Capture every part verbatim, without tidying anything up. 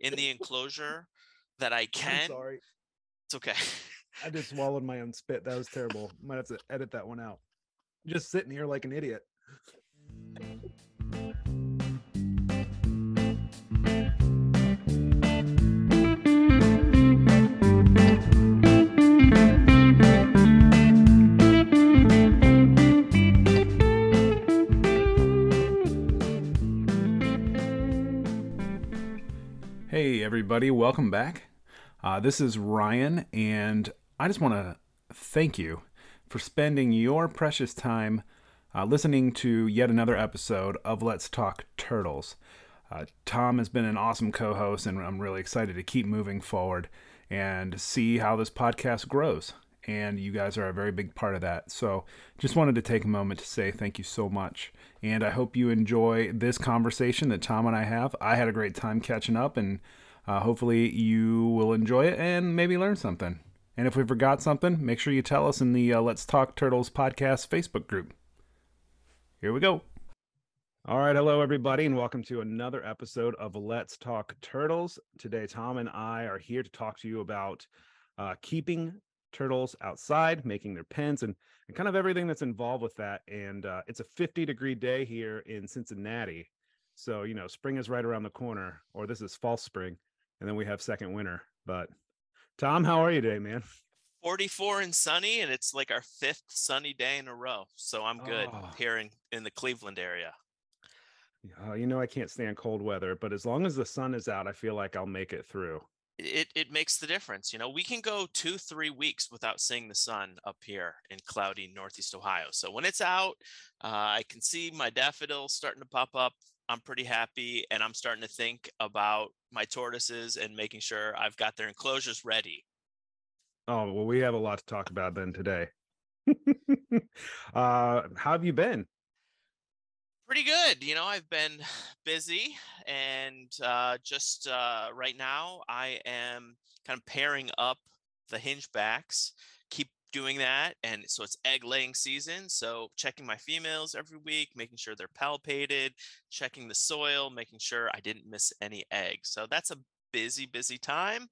in the enclosure that I can. I'm sorry. It's okay. I just swallowed my own spit. That was terrible. Might have to edit that one out. I'm just sitting here like an idiot. Hey everybody, welcome back. Uh, this is Ryan, and I just want to thank you for spending your precious time uh, listening to yet another episode of Let's Talk Turtles. Uh, Tom has been an awesome co-host, and I'm really excited to keep moving forward and see how this podcast grows. And you guys are a very big part of that. So just wanted to take a moment to say thank you so much. And I hope you enjoy this conversation that Tom and I have. I had a great time catching up, and uh, hopefully you will enjoy it and maybe learn something. And if we forgot something, make sure you tell us in the uh, Let's Talk Turtles podcast Facebook group. Here we go. All right. Hello, everybody, and welcome to another episode of Let's Talk Turtles. Today, Tom and I are here to talk to you about uh, keeping turtles outside, making their pens, and, and kind of everything that's involved with that. And uh, it's a fifty degree day here in Cincinnati, so you know spring is right around the corner, or this is false spring, and then we have second winter. But Tom, how are you today, man? forty-four and sunny, and it's like our fifth sunny day in a row, so I'm good. Oh. Here in, in the Cleveland area. Oh, you know I can't stand cold weather, but as long as the sun is out, I feel like I'll make it through. It it makes the difference. You know, we can go two, three weeks without seeing the sun up here in cloudy Northeast Ohio. So when it's out, uh, I can see my daffodils starting to pop up. I'm pretty happy, and I'm starting to think about my tortoises and making sure I've got their enclosures ready. Oh, well, we have a lot to talk about then today. uh, how have you been? Pretty good. You know, I've been busy, and uh, just uh, right now I am kind of pairing up the hinge backs, keep doing that. And so it's egg laying season. So checking my females every week, making sure they're palpated, checking the soil, making sure I didn't miss any eggs. So that's a busy, busy time,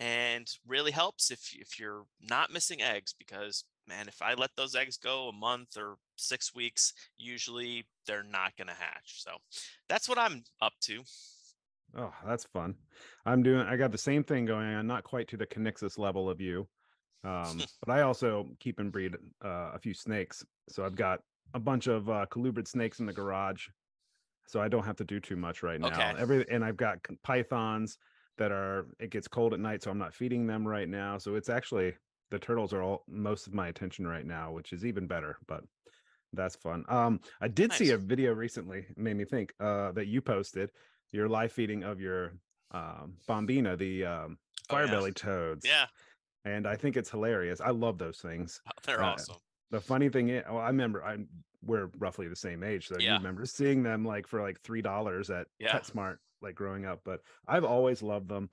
and really helps if, if you're not missing eggs, because man, if I let those eggs go a month or six weeks, usually they're not going to hatch. So that's what I'm up to. Oh, that's fun. I'm doing, I got the same thing going on, not quite to the Connexus level of you. Um, but I also keep and breed uh, a few snakes. So I've got a bunch of uh, colubrid snakes in the garage, so I don't have to do too much right now. Okay. Every, and I've got pythons that are, it gets cold at night, so I'm not feeding them right now. So it's actually, the turtles are all most of my attention right now, which is even better, but that's fun. Um, I did nice. see a video recently, made me think, uh, that you posted your live feeding of your um, Bombina, the um, fire-belly oh, yeah. toads. Yeah. And I think it's hilarious. I love those things. They're uh, awesome. The funny thing is, well, I remember I'm we're roughly the same age, so yeah. you remember seeing them like for like three dollars at yeah. PetSmart, like growing up, but I've always loved them.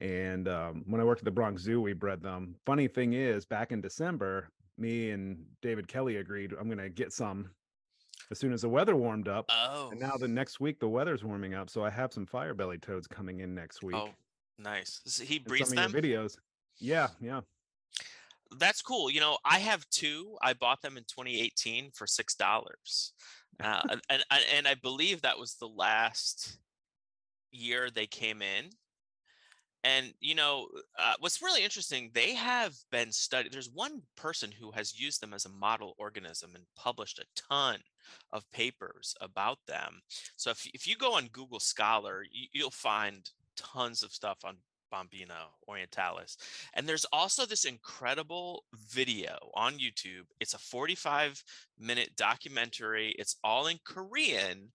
And um, when I worked at the Bronx Zoo, we bred them. Funny thing is, back in December, me and David Kelly agreed I'm going to get some as soon as the weather warmed up. Oh. And now the next week, the weather's warming up, so I have some fire-belly toads coming in next week. Oh, nice. So he breeds them? Videos. Yeah, yeah. That's cool. You know, I have two. I bought them in twenty eighteen for six dollars. uh, and, and I believe that was the last year they came in. And, you know, uh, what's really interesting, they have been studied. There's one person who has used them as a model organism and published a ton of papers about them. So if, if you go on Google Scholar, you, you'll find tons of stuff on Bombina orientalis. And there's also this incredible video on YouTube. It's a forty-five minute documentary. It's all in Korean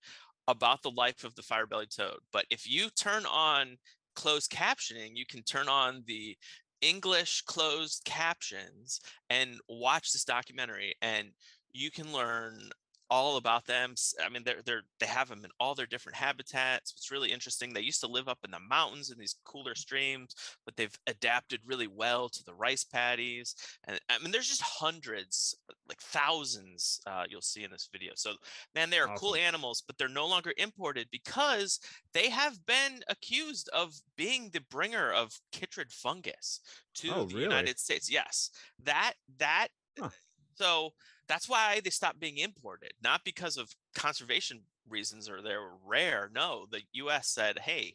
about the life of the fire-bellied toad. But if you turn on closed captioning, you can turn on the English closed captions and watch this documentary, and you can learn all about them. I mean, they're, they're, they have them in all their different habitats. It's really interesting. They used to live up in the mountains in these cooler streams, but they've adapted really well to the rice paddies. And I mean, there's just hundreds, like thousands uh, you'll see in this video. So, man, they are awesome, cool animals, but they're no longer imported because they have been accused of being the bringer of chytrid fungus to oh, the really? United States. Yes, that, that, huh. So that's why they stopped being imported, not because of conservation reasons or they're rare. No, the U S said, hey,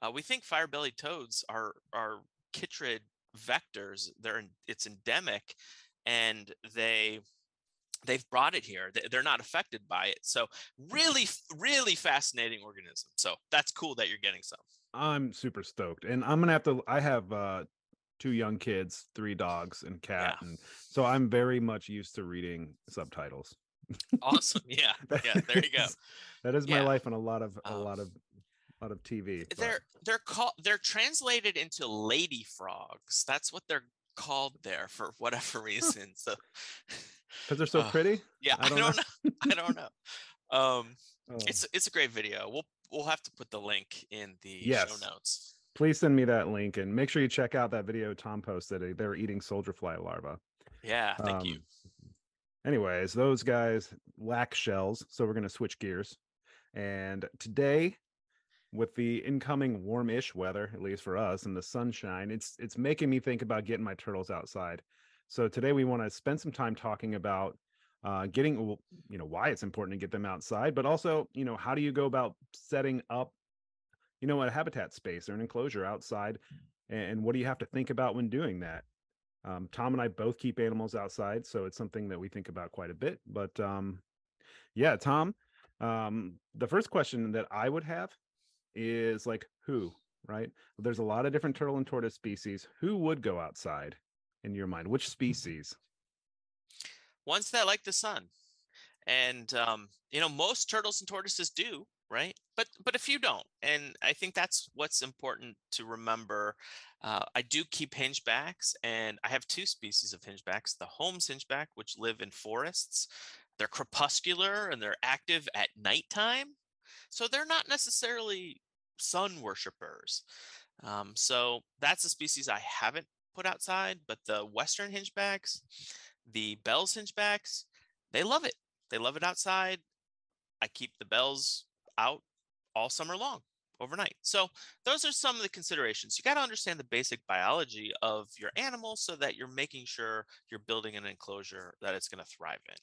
uh, we think fire-bellied toads are are chytrid vectors. They're in, it's endemic, and they they've brought it here. They're not affected by it. So really, really fascinating organism. So that's cool that you're getting some. I'm super stoked, and I'm gonna have to. I have. Uh... two young kids, three dogs and cat. Yeah. And so I'm very much used to reading subtitles. Awesome. Yeah. Yeah. There you go. That is my yeah. life on a lot of, a um, lot of, a lot of T V. But. They're, they're called, they're translated into lady frogs. That's what they're called there for whatever reason. So. Cause they're so uh, pretty. Yeah. I don't, I don't know. know. I don't know. Um, oh. It's, it's a great video. We'll, we'll have to put the link in the yes. show notes. Please send me that link and make sure you check out that video Tom posted. They're eating soldier fly larvae. Yeah, thank um, you. Anyways, those guys lack shells, so we're going to switch gears. And today, with the incoming warm-ish weather, at least for us, and the sunshine, it's it's making me think about getting my turtles outside. So today we want to spend some time talking about uh, getting, you know, why it's important to get them outside, but also, you know, how do you go about setting up you know, a habitat space or an enclosure outside, and what do you have to think about when doing that? Um, Tom and I both keep animals outside, so it's something that we think about quite a bit. But um, yeah, Tom, um, the first question that I would have is like, who, right? There's a lot of different turtle and tortoise species. Who would go outside in your mind? Which species? Ones that like the sun. And, um, you know, most turtles and tortoises do. Right. But but if you don't, and I think that's what's important to remember, uh, I do keep hingebacks, and I have two species of hingebacks, the Holmes hingeback, which live in forests. They're crepuscular and they're active at nighttime. So they're not necessarily sun worshipers. Um, so that's a species I haven't put outside, but the Western hingebacks, the Bell's hingebacks, they love it. They love it outside. I keep the Bell's out all summer long overnight. So those are some of the considerations. You got to understand the basic biology of your animal so that you're making sure you're building an enclosure that it's going to thrive in.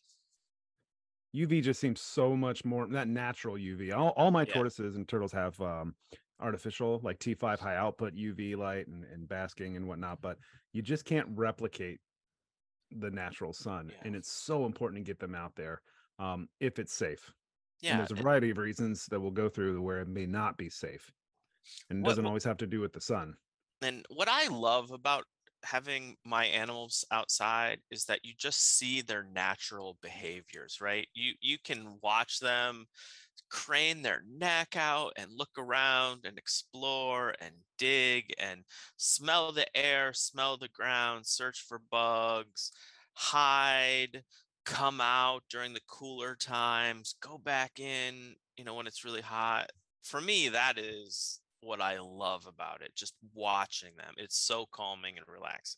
U V just seems so much more that natural U V. All, all my yeah. tortoises and turtles have um, artificial like T five high output U V light and, and basking and whatnot, but you just can't replicate the natural sun. Yeah. And it's so important to get them out there um, if it's safe. Yeah, and there's a variety of reasons that we'll go through where it may not be safe, and it doesn't what, always have to do with the sun. And what I love about having my animals outside is that you just see their natural behaviors, right? You you can watch them crane their neck out and look around and explore and dig and smell the air, smell the ground, search for bugs, hide, come out during the cooler times, go back in, you know, when it's really hot. For me, that is what I love about it. Just watching them. It's so calming and relaxing.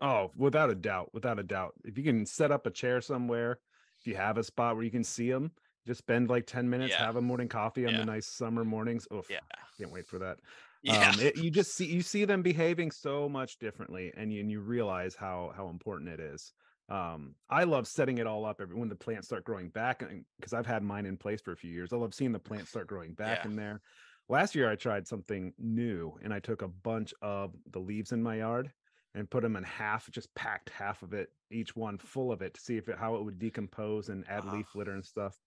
Oh, without a doubt, without a doubt. If you can set up a chair somewhere, if you have a spot where you can see them, just spend like ten minutes, yeah. have a morning coffee on yeah. the nice summer mornings. Oof, yeah. Can't wait for that. Yeah. Um, it, you just see, you see them behaving so much differently, and you, and you realize how, how important it is. um I love setting it all up every, when the plants start growing back, and because I've had mine in place for a few years, I love seeing the plants start growing back yeah. in there. Last year I tried something new, and I took a bunch of the leaves in my yard and put them in half, just packed half of it, each one full of it, to see if it, how it would decompose and add uh-huh. leaf litter and stuff.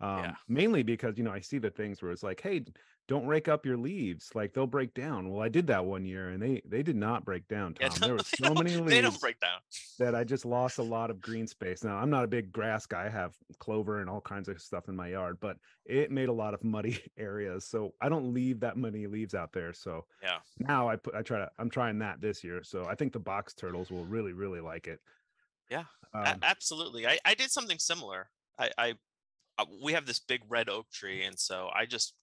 Um yeah. Mainly because, you know, I see the things where it's like, hey, don't rake up your leaves, like they'll break down. Well, I did that one year, and they they did not break down, Tom. Yeah, there were so many leaves. They don't break down. That I just lost a lot of green space. Now, I'm not a big grass guy. I have clover and all kinds of stuff in my yard, but it made a lot of muddy areas. So I don't leave that many leaves out there. So yeah. Now I put I try to I'm trying that this year. So I think the box turtles will really, really like it. Yeah. Um, a- absolutely. I, I did something similar. I, I we have this big red oak tree, and so I just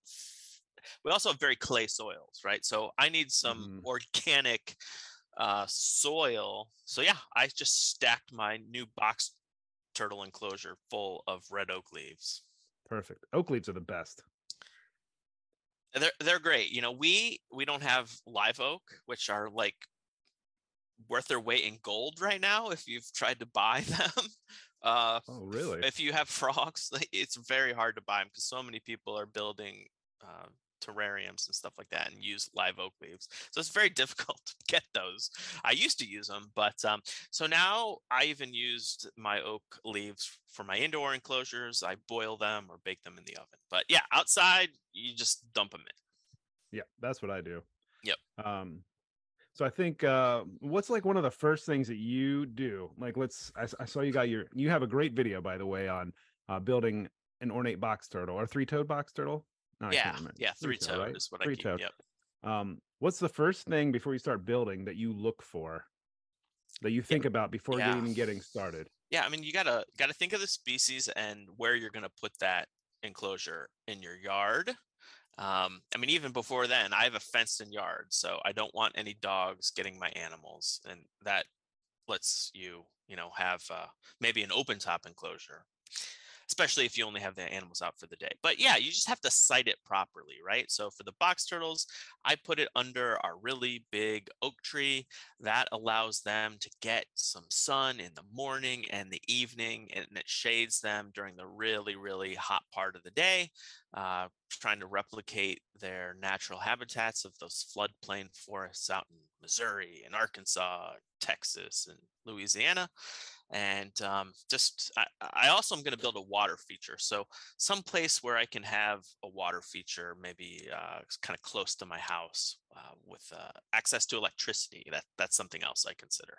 we also have very clay soils, right? So I need some mm. organic uh, soil. So yeah, I just stacked my new box turtle enclosure full of red oak leaves. Perfect. Oak leaves are the best. They're they're great. You know, we we don't have live oak, which are like worth their weight in gold right now if you've tried to buy them. Uh, oh, really? If you have frogs, it's very hard to buy them because so many people are building uh, terrariums and stuff like that and use live oak leaves. So it's very difficult to get those. I used to use them, but um, so now I even used my oak leaves for my indoor enclosures. I boil them or bake them in the oven. But yeah, outside, you just dump them in. Yeah, that's what I do. Yep. Um, So I think uh, what's like one of the first things that you do? Like, let's, I, I saw you got your, you have a great video, by the way, on uh, building an ornate box turtle or three-toed box turtle. No, yeah. Yeah. Three-toed right? is what three-toed. I keep. Yep. Um, what's the first thing before you start building that you look for, that you think yeah. about before yeah. you're even getting started? Yeah. I mean, you gotta, gotta think of the species and where you're going to put that enclosure in your yard. Um, I mean, even before then, I have a fenced-in yard, so I don't want any dogs getting my animals, and that lets you, you know, have uh, maybe an open-top enclosure, especially if you only have the animals out for the day. But yeah, you just have to site it properly, right? So for the box turtles, I put it under our really big oak tree. That allows them to get some sun in the morning and the evening, and it shades them during the really, really hot part of the day, uh, trying to replicate their natural habitats of those floodplain forests out in Missouri and Arkansas, Texas, and Louisiana. And um, just, I, I also am going to build a water feature. So some place where I can have a water feature, maybe uh, kind of close to my house uh, with uh, access to electricity. That That's something else I consider.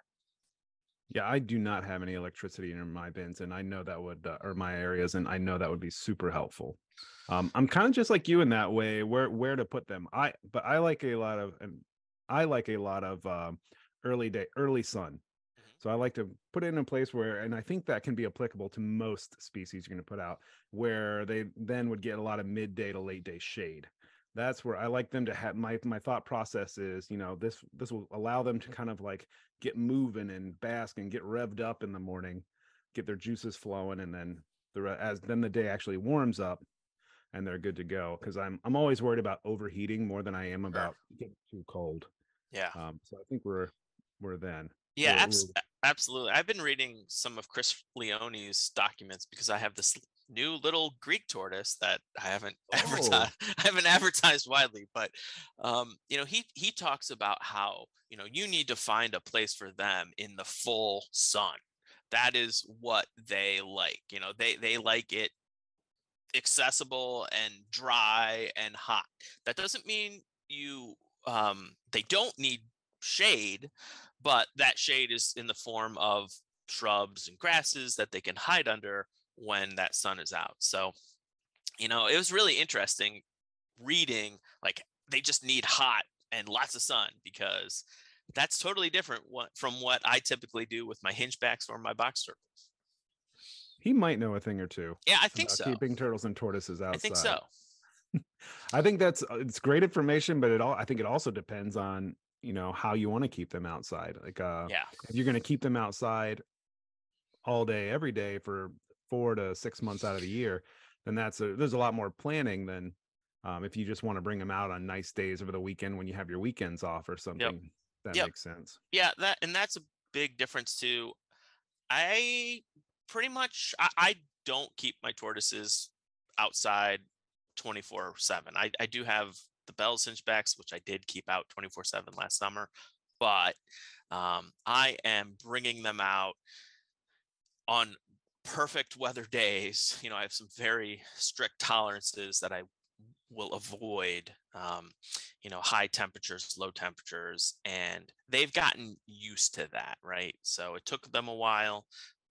Yeah, I do not have any electricity in my bins, and I know that would, uh, or my areas, and I know that would be super helpful. Um, I'm kind of just like you in that way, where where to put them. I but I like a lot of, and I like a lot of um, early day, early sun. So I like to put it in a place where, and I think that can be applicable to most species you're going to put out, where they then would get a lot of midday to late day shade. That's where I like them to have. My my thought process is, you know, this this will allow them to kind of like get moving and bask and get revved up in the morning, get their juices flowing, and then the as then the day actually warms up, and they're good to go. Because I'm I'm always worried about overheating more than I am about getting too cold. Yeah. Um, so I think we're we're then. Yeah. We're, abs- we're, Absolutely. I've been reading some of Chris Leone's documents because I have this new little Greek tortoise that I haven't advertised, oh. I haven't advertised widely, but, um, you know, he, he talks about how, you know, you need to find a place for them in the full sun. That is what they like. You know, they, they like it accessible and dry and hot. That doesn't mean you, um, they don't need shade, but that shade is in the form of shrubs and grasses that they can hide under when that sun is out. So, you know, it was really interesting reading, like, they just need hot and lots of sun, because that's totally different from what I typically do with my hingebacks or my box turtles. He might know a thing or two. Yeah, I think so. Keeping turtles and tortoises outside. I think so. I think that's, it's great information, but it all, I think it also depends on, you know, how you want to keep them outside. Like, uh, yeah. if you're going to keep them outside all day, every day for four to six months out of the year, then that's a, there's a lot more planning than um, if you just want to bring them out on nice days over the weekend when you have your weekends off or something. Yep. That yep. makes sense. Yeah. That, and that's a big difference too. I pretty much, I, I don't keep my tortoises outside twenty-four seven. I, I do have the Bell's hingebacks, which I did keep out twenty-four seven last summer, but um, I am bringing them out on perfect weather days. You know, I have some very strict tolerances that I will avoid, um, you know, high temperatures, low temperatures, and they've gotten used to that, right? So it took them a while,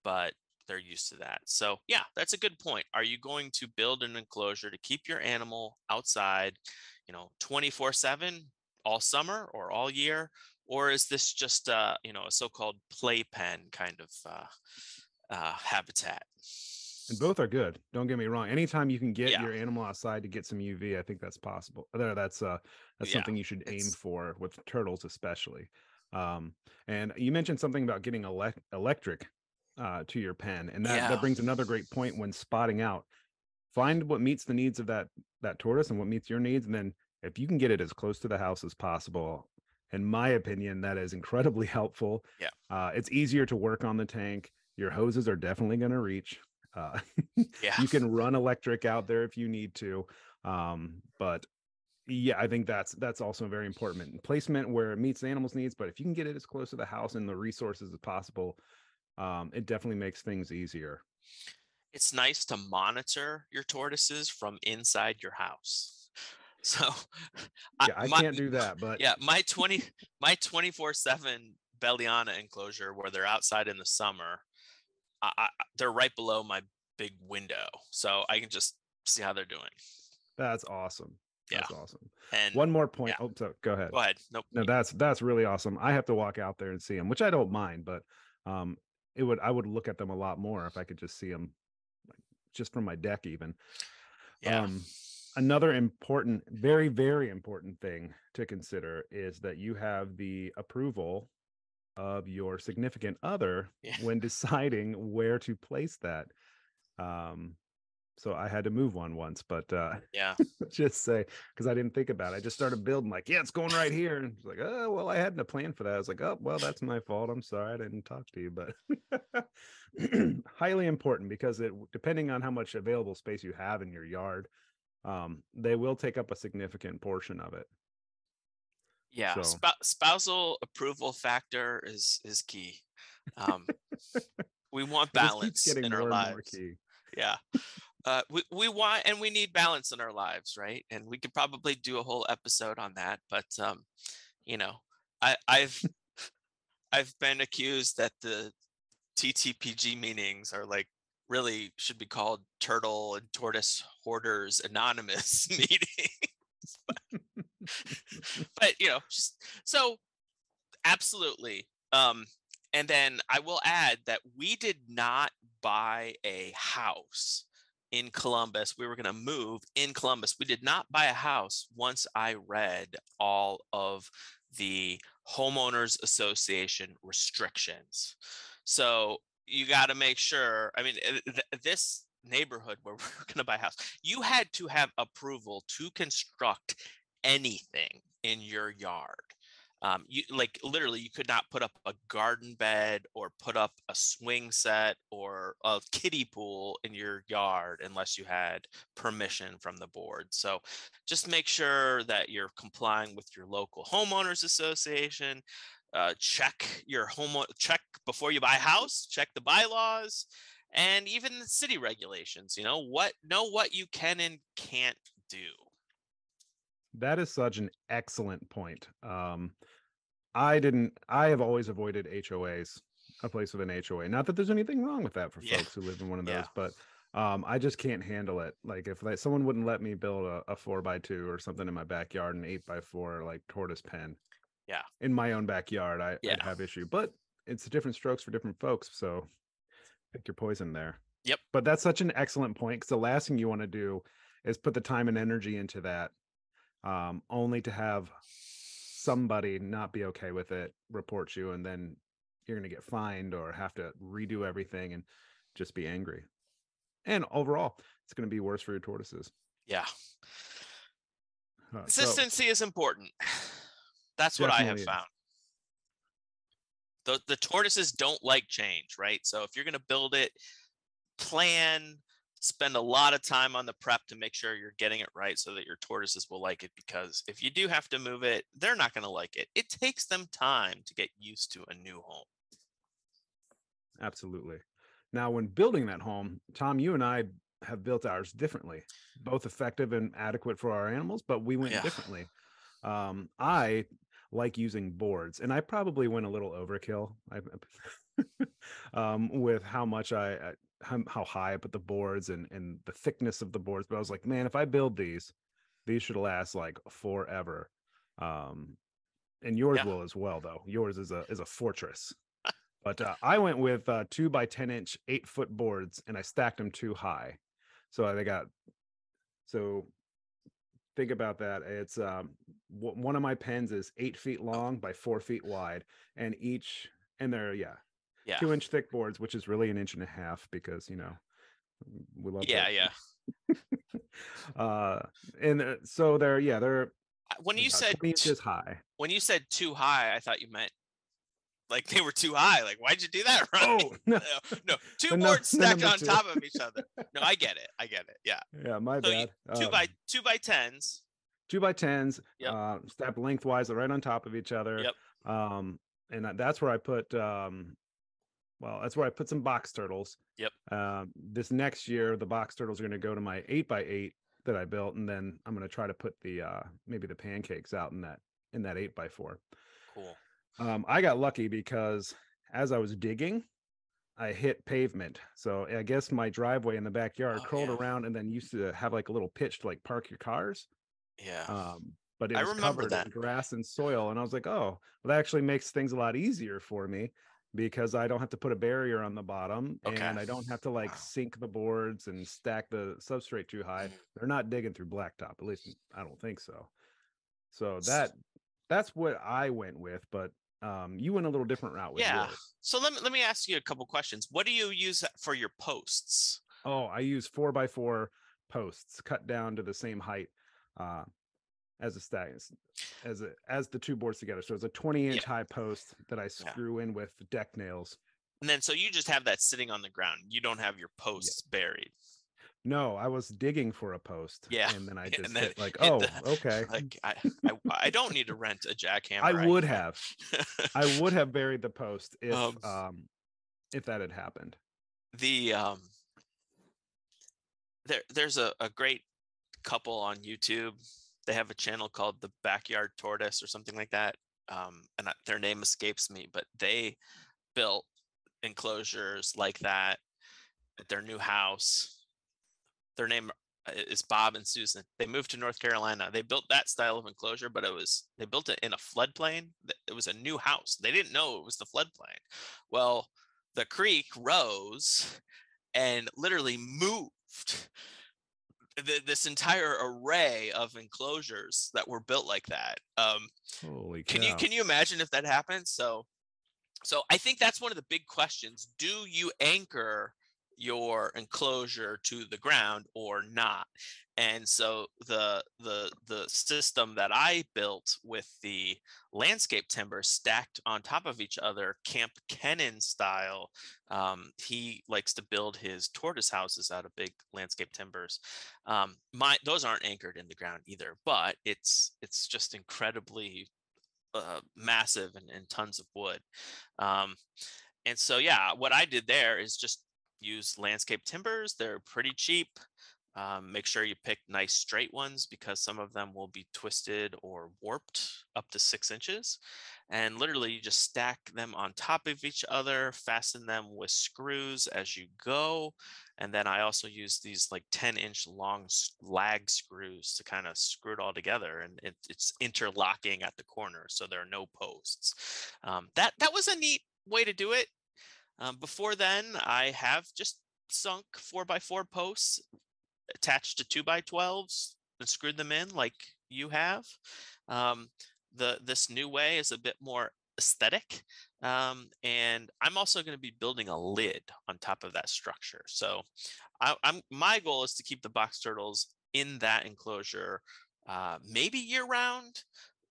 but they're used to that. So yeah, that's a good point. Are you going to build an enclosure to keep your animal outside, you know, twenty-four seven all summer or all year? Or is this just, uh, you know, a so-called playpen kind of uh, uh, habitat? And both are good. Don't get me wrong. Anytime you can get yeah. your animal outside to get some U V, I think that's possible. That's uh, that's yeah, something you should aim for with turtles, especially. Um, and you mentioned something about getting elect electric uh, to your pen, and that, yeah. that brings another great point when spotting out. Find what meets the needs of that that tortoise and what meets your needs, and then if you can get it as close to the house as possible, in my opinion, that is incredibly helpful. Yeah, uh, it's easier to work on the tank. Your hoses are definitely going to reach. Uh, yeah. You can run electric out there if you need to. Um, but yeah, I think that's that's also very important. Placement where it meets the animal's needs, but if you can get it as close to the house and the resources as possible, um, it definitely makes things easier. It's nice to monitor your tortoises from inside your house. So yeah, I, I my, can't do that, but yeah, my twenty my twenty-four seven Belliana enclosure where they're outside in the summer, I, I, they're right below my big window, so I can just see how they're doing. That's awesome. That's yeah. awesome. And one more point. Yeah. Oh, so go ahead. Go ahead. Nope. No, that's that's really awesome. I have to walk out there and see them, which I don't mind, but um, it would I would look at them a lot more if I could just see them, like, just from my deck, even. Yeah. Um, another important, very very important thing to consider is that you have the approval of your significant other yeah. when deciding where to place that. Um, so I had to move one once, but uh, yeah, just say, because I didn't think about it. I just started building, like, yeah, it's going right here. And it's like, oh, well, I hadn't a plan for that. I was like, oh, well, that's my fault. I'm sorry I didn't talk to you, but highly important, because it, depending on how much available space you have in your yard, um, they will take up a significant portion of it. Yeah, so. Sp- spousal approval factor is is key. Um, we want balance in our lives. Yeah, uh, we we want and we need balance in our lives, right? And we could probably do a whole episode on that. But um, you know, I, I've I've been accused that the T T P G meetings are like really should be called Turtle and Tortoise Hoarders Anonymous meetings. But you know, just, so absolutely. Um, and then I will add that we did not buy a house in Columbus. We were going to move in Columbus. We did not buy a house once I read all of the homeowners association restrictions. So you got to make sure. I mean, th- this neighborhood where we're going to buy a house, you had to have approval to construct anything in your yard. Um, you like literally you could not put up a garden bed or put up a swing set or a kiddie pool in your yard unless you had permission from the board. So just make sure that you're complying with your local homeowners association. Uh, check your home check before you buy a house, check the bylaws and even the city regulations. You know what know what you can and can't do. That is such an excellent point. Um, I didn't, I have always avoided H O As, a place with an H O A. Not that there's anything wrong with that for yeah. folks who live in one of those, yeah. but um, I just can't handle it. Like if like, someone wouldn't let me build a, a four by two or something in my backyard, an eight by four, like tortoise pen. Yeah. In my own backyard, I yeah. I'd have issue, but it's different strokes for different folks. So pick your poison there. Yep. But that's such an excellent point, because the last thing you want to do is put the time and energy into that, um only to have somebody not be okay with it, report you, and then you're going to get fined or have to redo everything and just be angry. And overall, it's going to be worse for your tortoises. Yeah. Uh, Consistency so, is important. That's what I have is. found. The, the tortoises don't like change, right? So if you're going to build it, plan, spend a lot of time on the prep to make sure you're getting it right so that your tortoises will like it, because if you do have to move it, they're not going to like it. It takes them time to get used to a new home. Absolutely. Now, when building that home, Tom, you and I have built ours differently, both effective and adequate for our animals, but we went yeah. differently. Um, I like using boards, and I probably went a little overkill um, with how much I... I how high I put the boards and and the thickness of the boards, but I was like, man, if I build these, these should last like forever. Um, and yours yeah. will as well, though. Yours is a is a fortress. But uh, I went with uh, two by ten inch, eight foot boards, and I stacked them too high. So I got, so think about that. It's um, w- one of my pens is eight feet long by four feet wide, and each, and they're yeah, yeah, two inch thick boards, which is really an inch and a half because you know we love yeah, that. yeah. uh, and so they're yeah they're when you said inches high. When you said too high, I thought you meant. Like they were too high. Like, why'd you do that? Right? Oh, no. no, no, two no, boards stacked no, on two. top of each other. No, I get it. I get it. Yeah. Yeah, my so bad. You, two um, by two by tens. Two by tens. Yep. Uh, stacked lengthwise, right on top of each other. Yep. Um, and that's where I put. Um, well, that's where I put some box turtles. Yep. Um, this next year, the box turtles are going to go to my eight by eight that I built, and then I'm going to try to put the uh, maybe the pancakes out in that in that eight by four. Cool. Um, I got lucky because as I was digging, I hit pavement. So I guess my driveway in the backyard oh, curled yeah. around and then used to have like a little pitch to like park your cars. Yeah. Um, but it was covered in grass and soil. And I was like, oh, well, that actually makes things a lot easier for me because I don't have to put a barrier on the bottom okay. and I don't have to like wow. sink the boards and stack the substrate too high. They're not digging through blacktop. At least I don't think so. So that that's what I went with, but Um, you went a little different route with yeah. yours. So let me let me ask you a couple questions. What do you use for your posts? Oh, I use four by four posts cut down to the same height uh, as a stack as a, as the two boards together. So it's a twenty inch yeah. high post that I screw yeah. in with deck nails. And then so you just have that sitting on the ground. You don't have your posts yeah. buried. No, I was digging for a post. Yeah. And then I just then hit like, oh, the, okay. Like I, I I don't need to rent a jackhammer. I would I have. I would have buried the post if um, um if that had happened. The um there there's a, a great couple on YouTube. They have a channel called The Backyard Tortoise or something like that. Um and I, their name escapes me, but they built enclosures like that at their new house. Their name is Bob and Susan. They moved to North Carolina. They built that style of enclosure, but it was, they built it in a floodplain. It was a new house. They didn't know it was the floodplain. Well, the creek rose and literally moved the, this entire array of enclosures that were built like that. Um, Holy cow. Can you, can you imagine if that happened? So, so I think that's one of the big questions. Do you anchor your enclosure to the ground or not? And so the the the system that I built with the landscape timber stacked on top of each other, Camp Kennan style, um, he likes to build his tortoise houses out of big landscape timbers. Um, my those aren't anchored in the ground either, but it's it's just incredibly uh, massive and, and tons of wood. Um, and so yeah, what I did there is just use landscape timbers. They're pretty cheap. Um, make sure you pick nice straight ones because some of them will be twisted or warped up to six inches. And literally you just stack them on top of each other, fasten them with screws as you go. And then I also use these like ten inch long lag screws to kind of screw it all together. And it, it's interlocking at the corner, so there are no posts. Um, that, that was a neat way to do it. Um, before then, I have just sunk four by four posts attached to two by twelves and screwed them in like you have. Um, the this new way is a bit more aesthetic. Um, and I'm also going to be building a lid on top of that structure. So I, I'm my goal is to keep the box turtles in that enclosure, uh, maybe year round,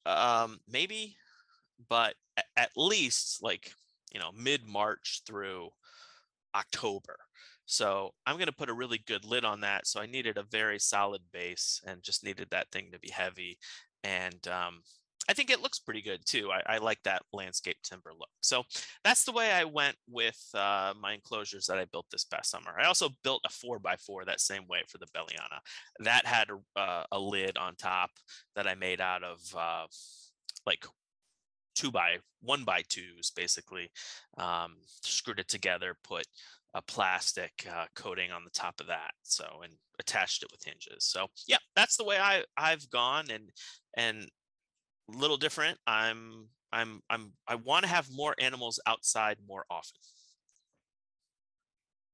um, maybe, but at, at least like, you know, mid-March through October. So I'm going to put a really good lid on that. So I needed a very solid base and just needed that thing to be heavy. And um, I think it looks pretty good too. I, I like that landscape timber look. So that's the way I went with uh, my enclosures that I built this past summer. I also built a four by four that same way for the Belliana. That had a, uh, a lid on top that I made out of uh, like two by one by twos, basically, um, screwed it together, put a plastic uh, coating on the top of that. So, and attached it with hinges. So yeah, that's the way I I've gone. And, and little different. I'm I'm I'm I want to have more animals outside more often.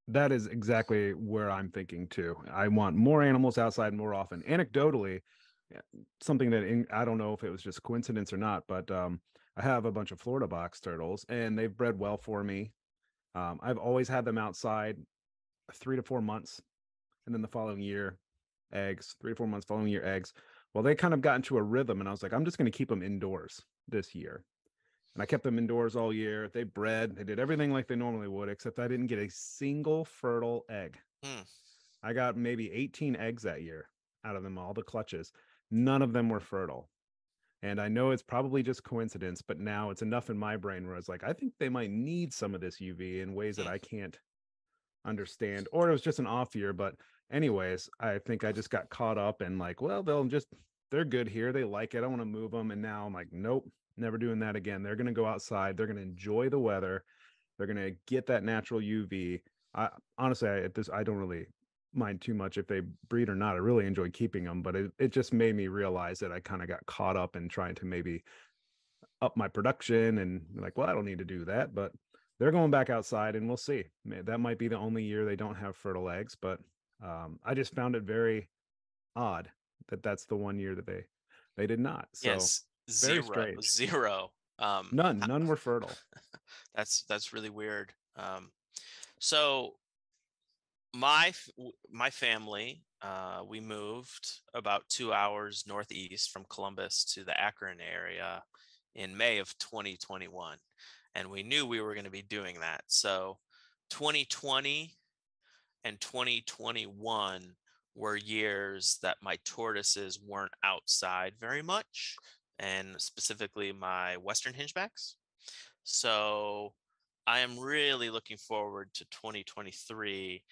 That is exactly where I'm thinking too. I want more animals outside more often. Anecdotally, something that in, I don't know if it was just coincidence or not, but um, I have a bunch of Florida box turtles and they've bred well for me. Um, I've always had them outside three to four months. And then the following year, eggs, three to four months following year, eggs. Well, they kind of got into a rhythm and I was like, I'm just going to keep them indoors this year. And I kept them indoors all year. They bred, they did everything like they normally would, except I didn't get a single fertile egg. Mm. I got maybe eighteen eggs that year out of them, all the clutches. None of them were fertile. And I know it's probably just coincidence, but now it's enough in my brain where I was like, I think they might need some of this U V in ways that I can't understand, or it was just an off year. But anyways, I think I just got caught up and like, well, they'll just, they're good here. They like it. I want to move them. And now I'm like, nope, never doing that again. They're going to go outside. They're going to enjoy the weather. They're going to get that natural U V. I honestly, I, at this, I don't really mind too much if they breed or not. I really enjoy keeping them, but it, it just made me realize that I kind of got caught up in trying to maybe up my production and like, well, I don't need to do that, but they're going back outside and we'll see. That might be the only year they don't have fertile eggs, but um, I just found it very odd that that's the one year that they, they did not. So yes, zero, zero. Um, none, none were fertile. That's, that's really weird. Um, so my, my family, uh, we moved about two hours northeast from Columbus to the Akron area in May of twenty twenty-one. And we knew we were going to be doing that. So twenty twenty and twenty twenty-one were years that my tortoises weren't outside very much, and specifically my Western Hingebacks. So I am really looking forward to twenty twenty-three,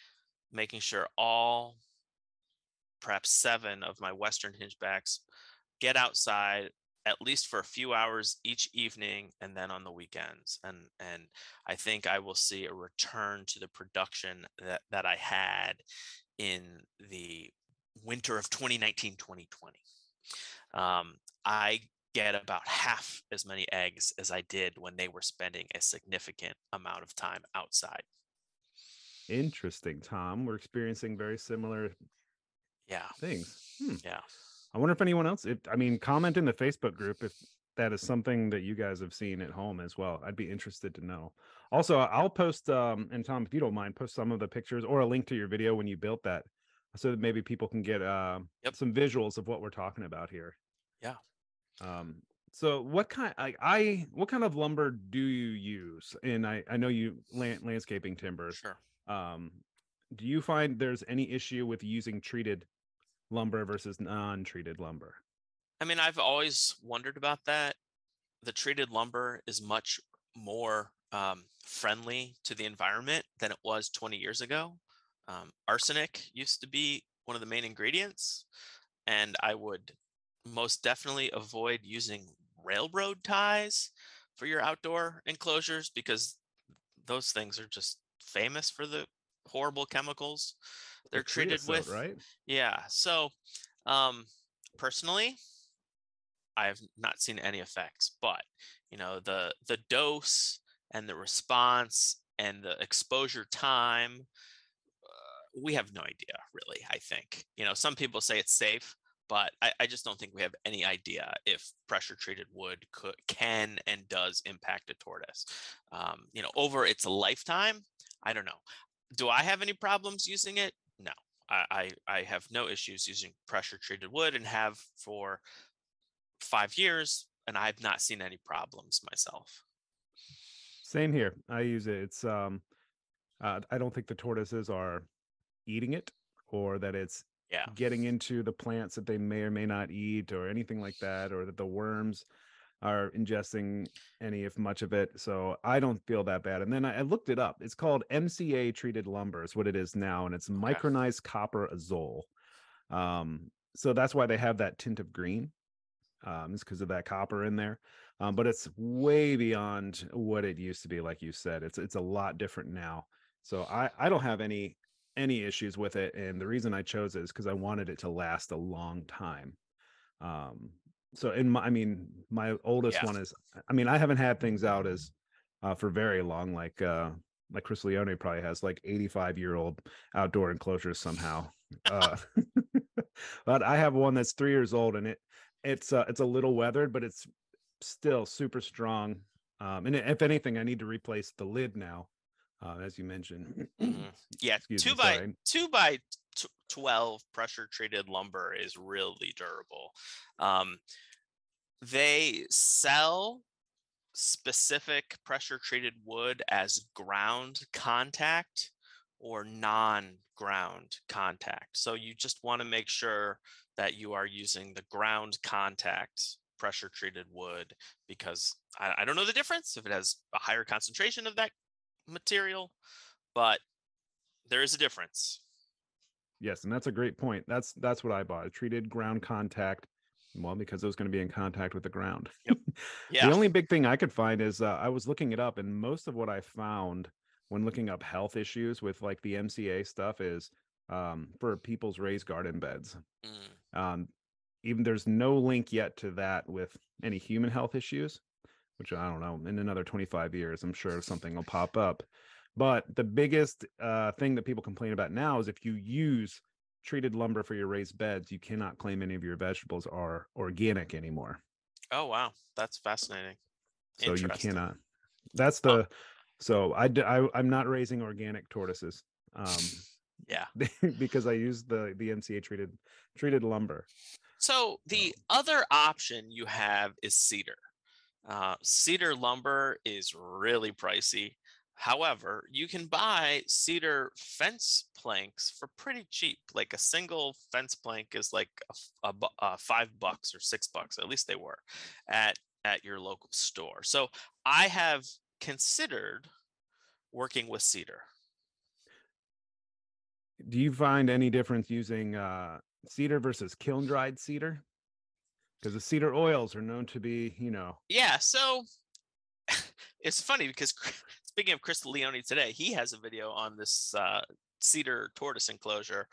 making sure all, perhaps seven of my Western Hingebacks get outside at least for a few hours each evening and then on the weekends. And and I think I will see a return to the production that, that I had in the winter of twenty nineteen twenty twenty. Um, I get about half as many eggs as I did when they were spending a significant amount of time outside. Interesting, Tom. We're experiencing very similar yeah. things. Hmm. Yeah. I wonder if anyone else, if, I mean, comment in the Facebook group if that is something that you guys have seen at home as well. I'd be interested to know. Also, I'll post, um, and Tom, if you don't mind, post some of the pictures or a link to your video when you built that so that maybe people can get uh, yep. some visuals of what we're talking about here. Yeah. Um. So what kind, I, I what kind of lumber do you use? And I, I know you, land, landscaping timber. Sure. Um. Do you find there's any issue with using treated lumber versus non-treated lumber? I mean, I've always wondered about that. The treated lumber is much more um, friendly to the environment than it was twenty years ago. Um, arsenic used to be one of the main ingredients, and I would most definitely avoid using railroad ties for your outdoor enclosures because those things are just famous for the horrible chemicals they're treated with, right? Yeah. So um personally, I have not seen any effects, but you know, the the dose and the response and the exposure time, uh, we have no idea really. I think, you know, some people say it's safe, but I, I just don't think we have any idea if pressure treated wood could, can and does impact a tortoise, um, you know, over its lifetime. I don't know. Do I have any problems using it? No, I, I, I have no issues using pressure treated wood and have for five years. And I've not seen any problems myself. Same here. I use it. It's, um, uh, I don't think the tortoises are eating it or that it's yeah. getting into the plants that they may or may not eat or anything like that, or that the worms are ingesting any if much of it. So I don't feel that bad. And then I, I looked it up. It's called M C A treated lumber is what it is now. And it's micronized okay. copper azole. Um, so that's why they have that tint of green. Um, it's because of that copper in there. Um, but it's way beyond what it used to be. Like you said, it's it's a lot different now. So I, I don't have any any issues with it. And the reason I chose it is because I wanted it to last a long time. Um, so in my, I mean, my oldest yeah. one is, I mean, I haven't had things out as uh, for very long. Like, uh, like Chris Leone probably has like eighty-five year old outdoor enclosures somehow. Uh, but I have one that's three years old, and it, it's, uh, it's a little weathered, but it's still super strong. Um, and if anything, I need to replace the lid now, uh, as you mentioned. Yeah, Excuse two me, by sorry. two by t- twelve pressure treated lumber is really durable. Um, they sell specific pressure treated wood as ground contact or non-ground contact. So you just want to make sure that you are using the ground contact pressure treated wood, because I, I don't know the difference if it has a higher concentration of that material, but there is a difference. Yes, and that's a great point. That's that's what I bought. I treated ground contact, well, because it was going to be in contact with the ground. Yep. Yeah. The only big thing I could find is uh, I was looking it up, and most of what I found when looking up health issues with like the M C A stuff is um, for people's raised garden beds. Mm. Um, even there's no link yet to that with any human health issues, which I don't know, in another twenty-five years, I'm sure something will pop up. But the biggest uh, thing that people complain about now is if you use treated lumber for your raised beds, you cannot claim any of your vegetables are organic anymore. Oh, wow. That's fascinating. So you cannot. That's the, oh. so I, I, I'm not raising organic tortoises. Um, yeah. Because I use the, the M C A treated, treated lumber. So the other option you have is cedar. Uh, cedar lumber is really pricey. However, you can buy cedar fence planks for pretty cheap. Like a single fence plank is like a, a, a five bucks or six bucks. At least they were at, at your local store. So I have considered working with cedar. Do you find any difference using uh, cedar versus kiln dried cedar? Because the cedar oils are known to be, you know. Yeah, so it's funny because speaking of Chris Leone today, he has a video on this uh, cedar tortoise enclosure,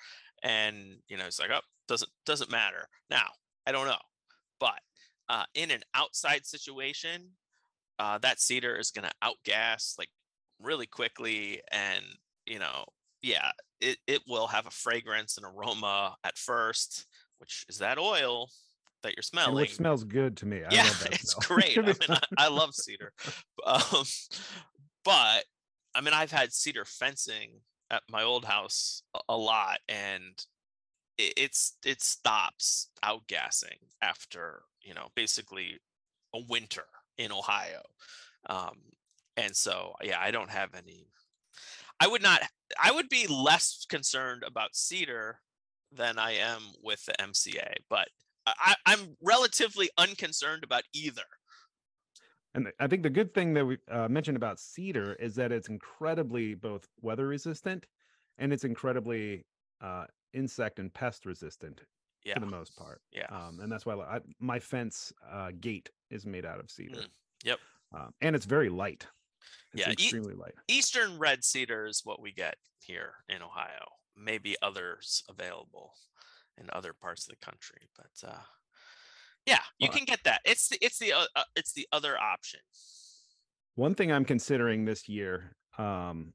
and you know, it's like, oh, doesn't doesn't matter. Now, I don't know, but uh, in an outside situation, uh, that cedar is going to outgas like really quickly, and you know, yeah, it it will have a fragrance and aroma at first, which is that oil that you're smelling, which smells good to me. I yeah, love that it's smell. Great. I mean, I, I love cedar, um, but I mean, I've had cedar fencing at my old house a lot, and it, it's it stops outgassing after, you know, basically a winter in Ohio, um, and so yeah, I don't have any. I would not. I would be less concerned about cedar than I am with the M C A, but I, I'm relatively unconcerned about either. And I think the good thing that we uh, mentioned about cedar is that it's incredibly both weather resistant, and it's incredibly uh, insect and pest resistant yeah. for the most part. Yeah. Um, and that's why I, my fence uh, gate is made out of cedar. Mm, yep. Um, and it's very light. It's yeah. Extremely e- light. Eastern red cedar is what we get here in Ohio. Maybe others available in other parts of the country, but uh yeah you well, can get that. It's the it's the uh, it's the other option. One thing I'm considering this year, um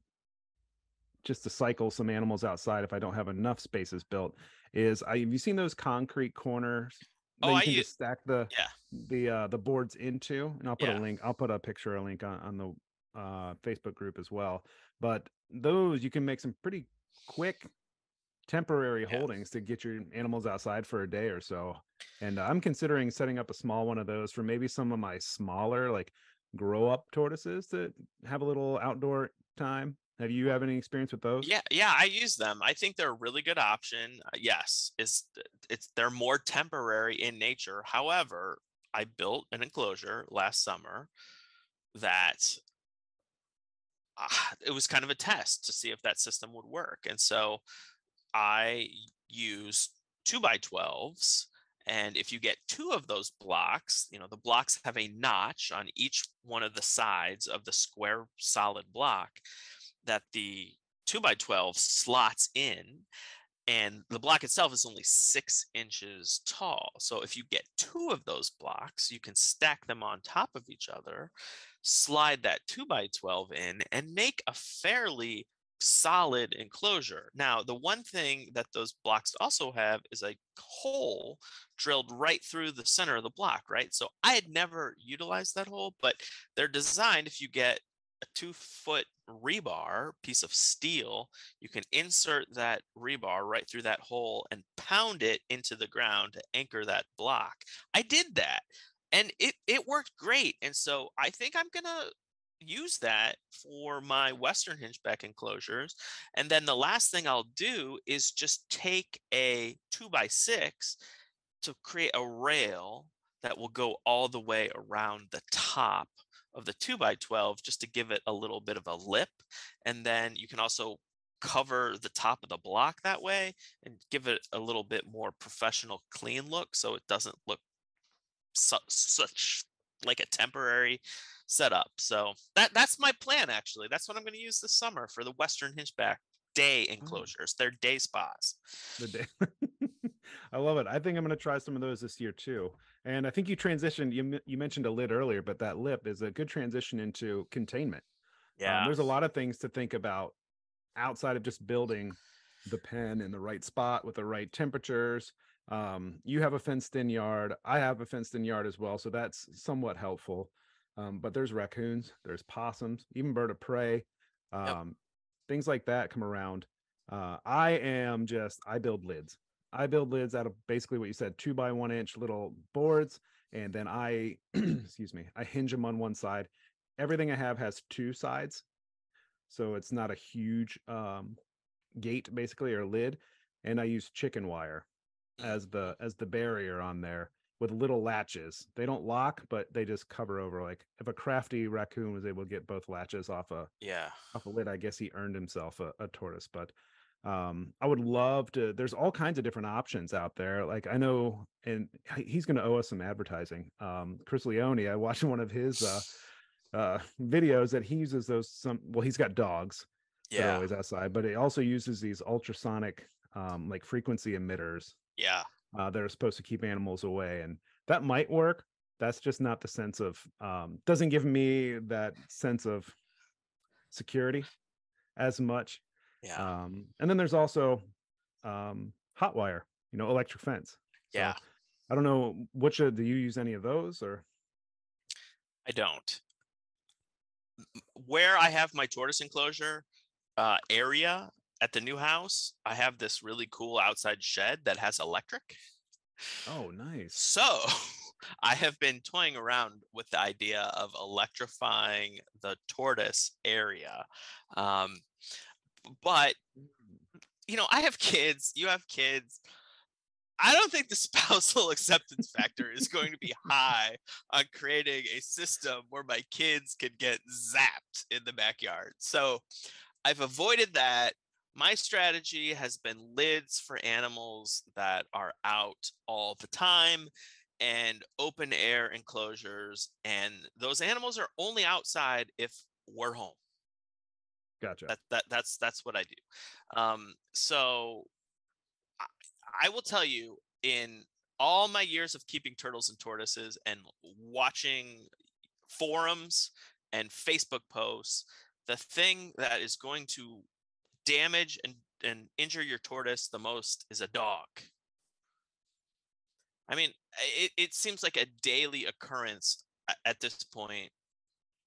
just to cycle some animals outside if I don't have enough spaces built, is I have you seen those concrete corners that oh, you can I just use, stack the yeah the uh the boards into, and I'll put yeah. a link I'll put a picture or a link on, on the uh Facebook group as well. But those, you can make some pretty quick temporary yeah. holdings to get your animals outside for a day or so, and uh, I'm considering setting up a small one of those for maybe some of my smaller, like, grow up tortoises that have a little outdoor time. Have you have any experience with those? Yeah, yeah, I use them. I think they're a really good option. Uh, yes, it's it's they're more temporary in nature. However, I built an enclosure last summer that uh, it was kind of a test to see if that system would work, and so I use two by twelves. And if you get two of those blocks, you know, the blocks have a notch on each one of the sides of the square solid block that the two by twelve slots in. And the block itself is only six inches tall. So if you get two of those blocks, you can stack them on top of each other, slide that two by twelve in, and make a fairly solid enclosure. Now, the one thing that those blocks also have is a hole drilled right through the center of the block, right? So I had never utilized that hole, but they're designed, if you get a two-foot rebar piece of steel, you can insert that rebar right through that hole and pound it into the ground to anchor that block. I did that, and it it worked great. And so I think I'm gonna use that for my Western Hingeback enclosures. And then the last thing I'll do is just take a two by six to create a rail that will go all the way around the top of the two by twelve, just to give it a little bit of a lip. And then you can also cover the top of the block that way and give it a little bit more professional, clean look, so it doesn't look su- such like a temporary setup. So that that's my plan, actually. That's what I'm going to use this summer for the Western Hingeback day enclosures. They're day spas. The day. I love it. I think I'm going to try some of those this year too. And I think you transitioned, you you mentioned a lid earlier, but that lip is a good transition into containment. Yeah. Um, there's a lot of things to think about outside of just building the pen in the right spot with the right temperatures. Um, you have a fenced in yard. I have a fenced in yard as well. So that's somewhat helpful. Um, but there's raccoons, there's possums, even bird of prey. Um, yep. Things like that come around. Uh, I am just, I build lids. I build lids out of basically what you said, two by one inch little boards. And then I, excuse me, I hinge them on one side. Everything I have has two sides. So it's not a huge um, gate basically, or lid. And I use chicken wire as the, as the barrier on there with little latches. They don't lock, but they just cover over. Like if a crafty raccoon was able to get both latches off a, yeah. off a lid, I guess he earned himself a, a tortoise, but um I would love to. There's all kinds of different options out there. Like I know, and he's going to owe us some advertising, um Chris Leone. I watched one of his uh uh videos that he uses those some well he's got dogs, yeah, always outside, but he also uses these ultrasonic um like frequency emitters, yeah uh that are supposed to keep animals away. And that might work. That's just not the sense of um doesn't give me that sense of security as much. Yeah. Um, and then there's also um, hot wire, you know, electric fence. So, yeah. I don't know. What should, do you use any of those or? I don't. Where I have my tortoise enclosure uh, area at the new house, I have this really cool outside shed that has electric. Oh, nice. So I have been toying around with the idea of electrifying the tortoise area. Um, But, you know, I have kids, you have kids. I don't think the spousal acceptance factor is going to be high on creating a system where my kids can get zapped in the backyard. So I've avoided that. My strategy has been lids for animals that are out all the time and open air enclosures. And those animals are only outside if we're home. Gotcha. That, that that's that's what I do. Um, so I, I will tell you, in all my years of keeping turtles and tortoises and watching forums and Facebook posts, the thing that is going to damage and, and injure your tortoise the most is a dog. I mean, it, it seems like a daily occurrence at this point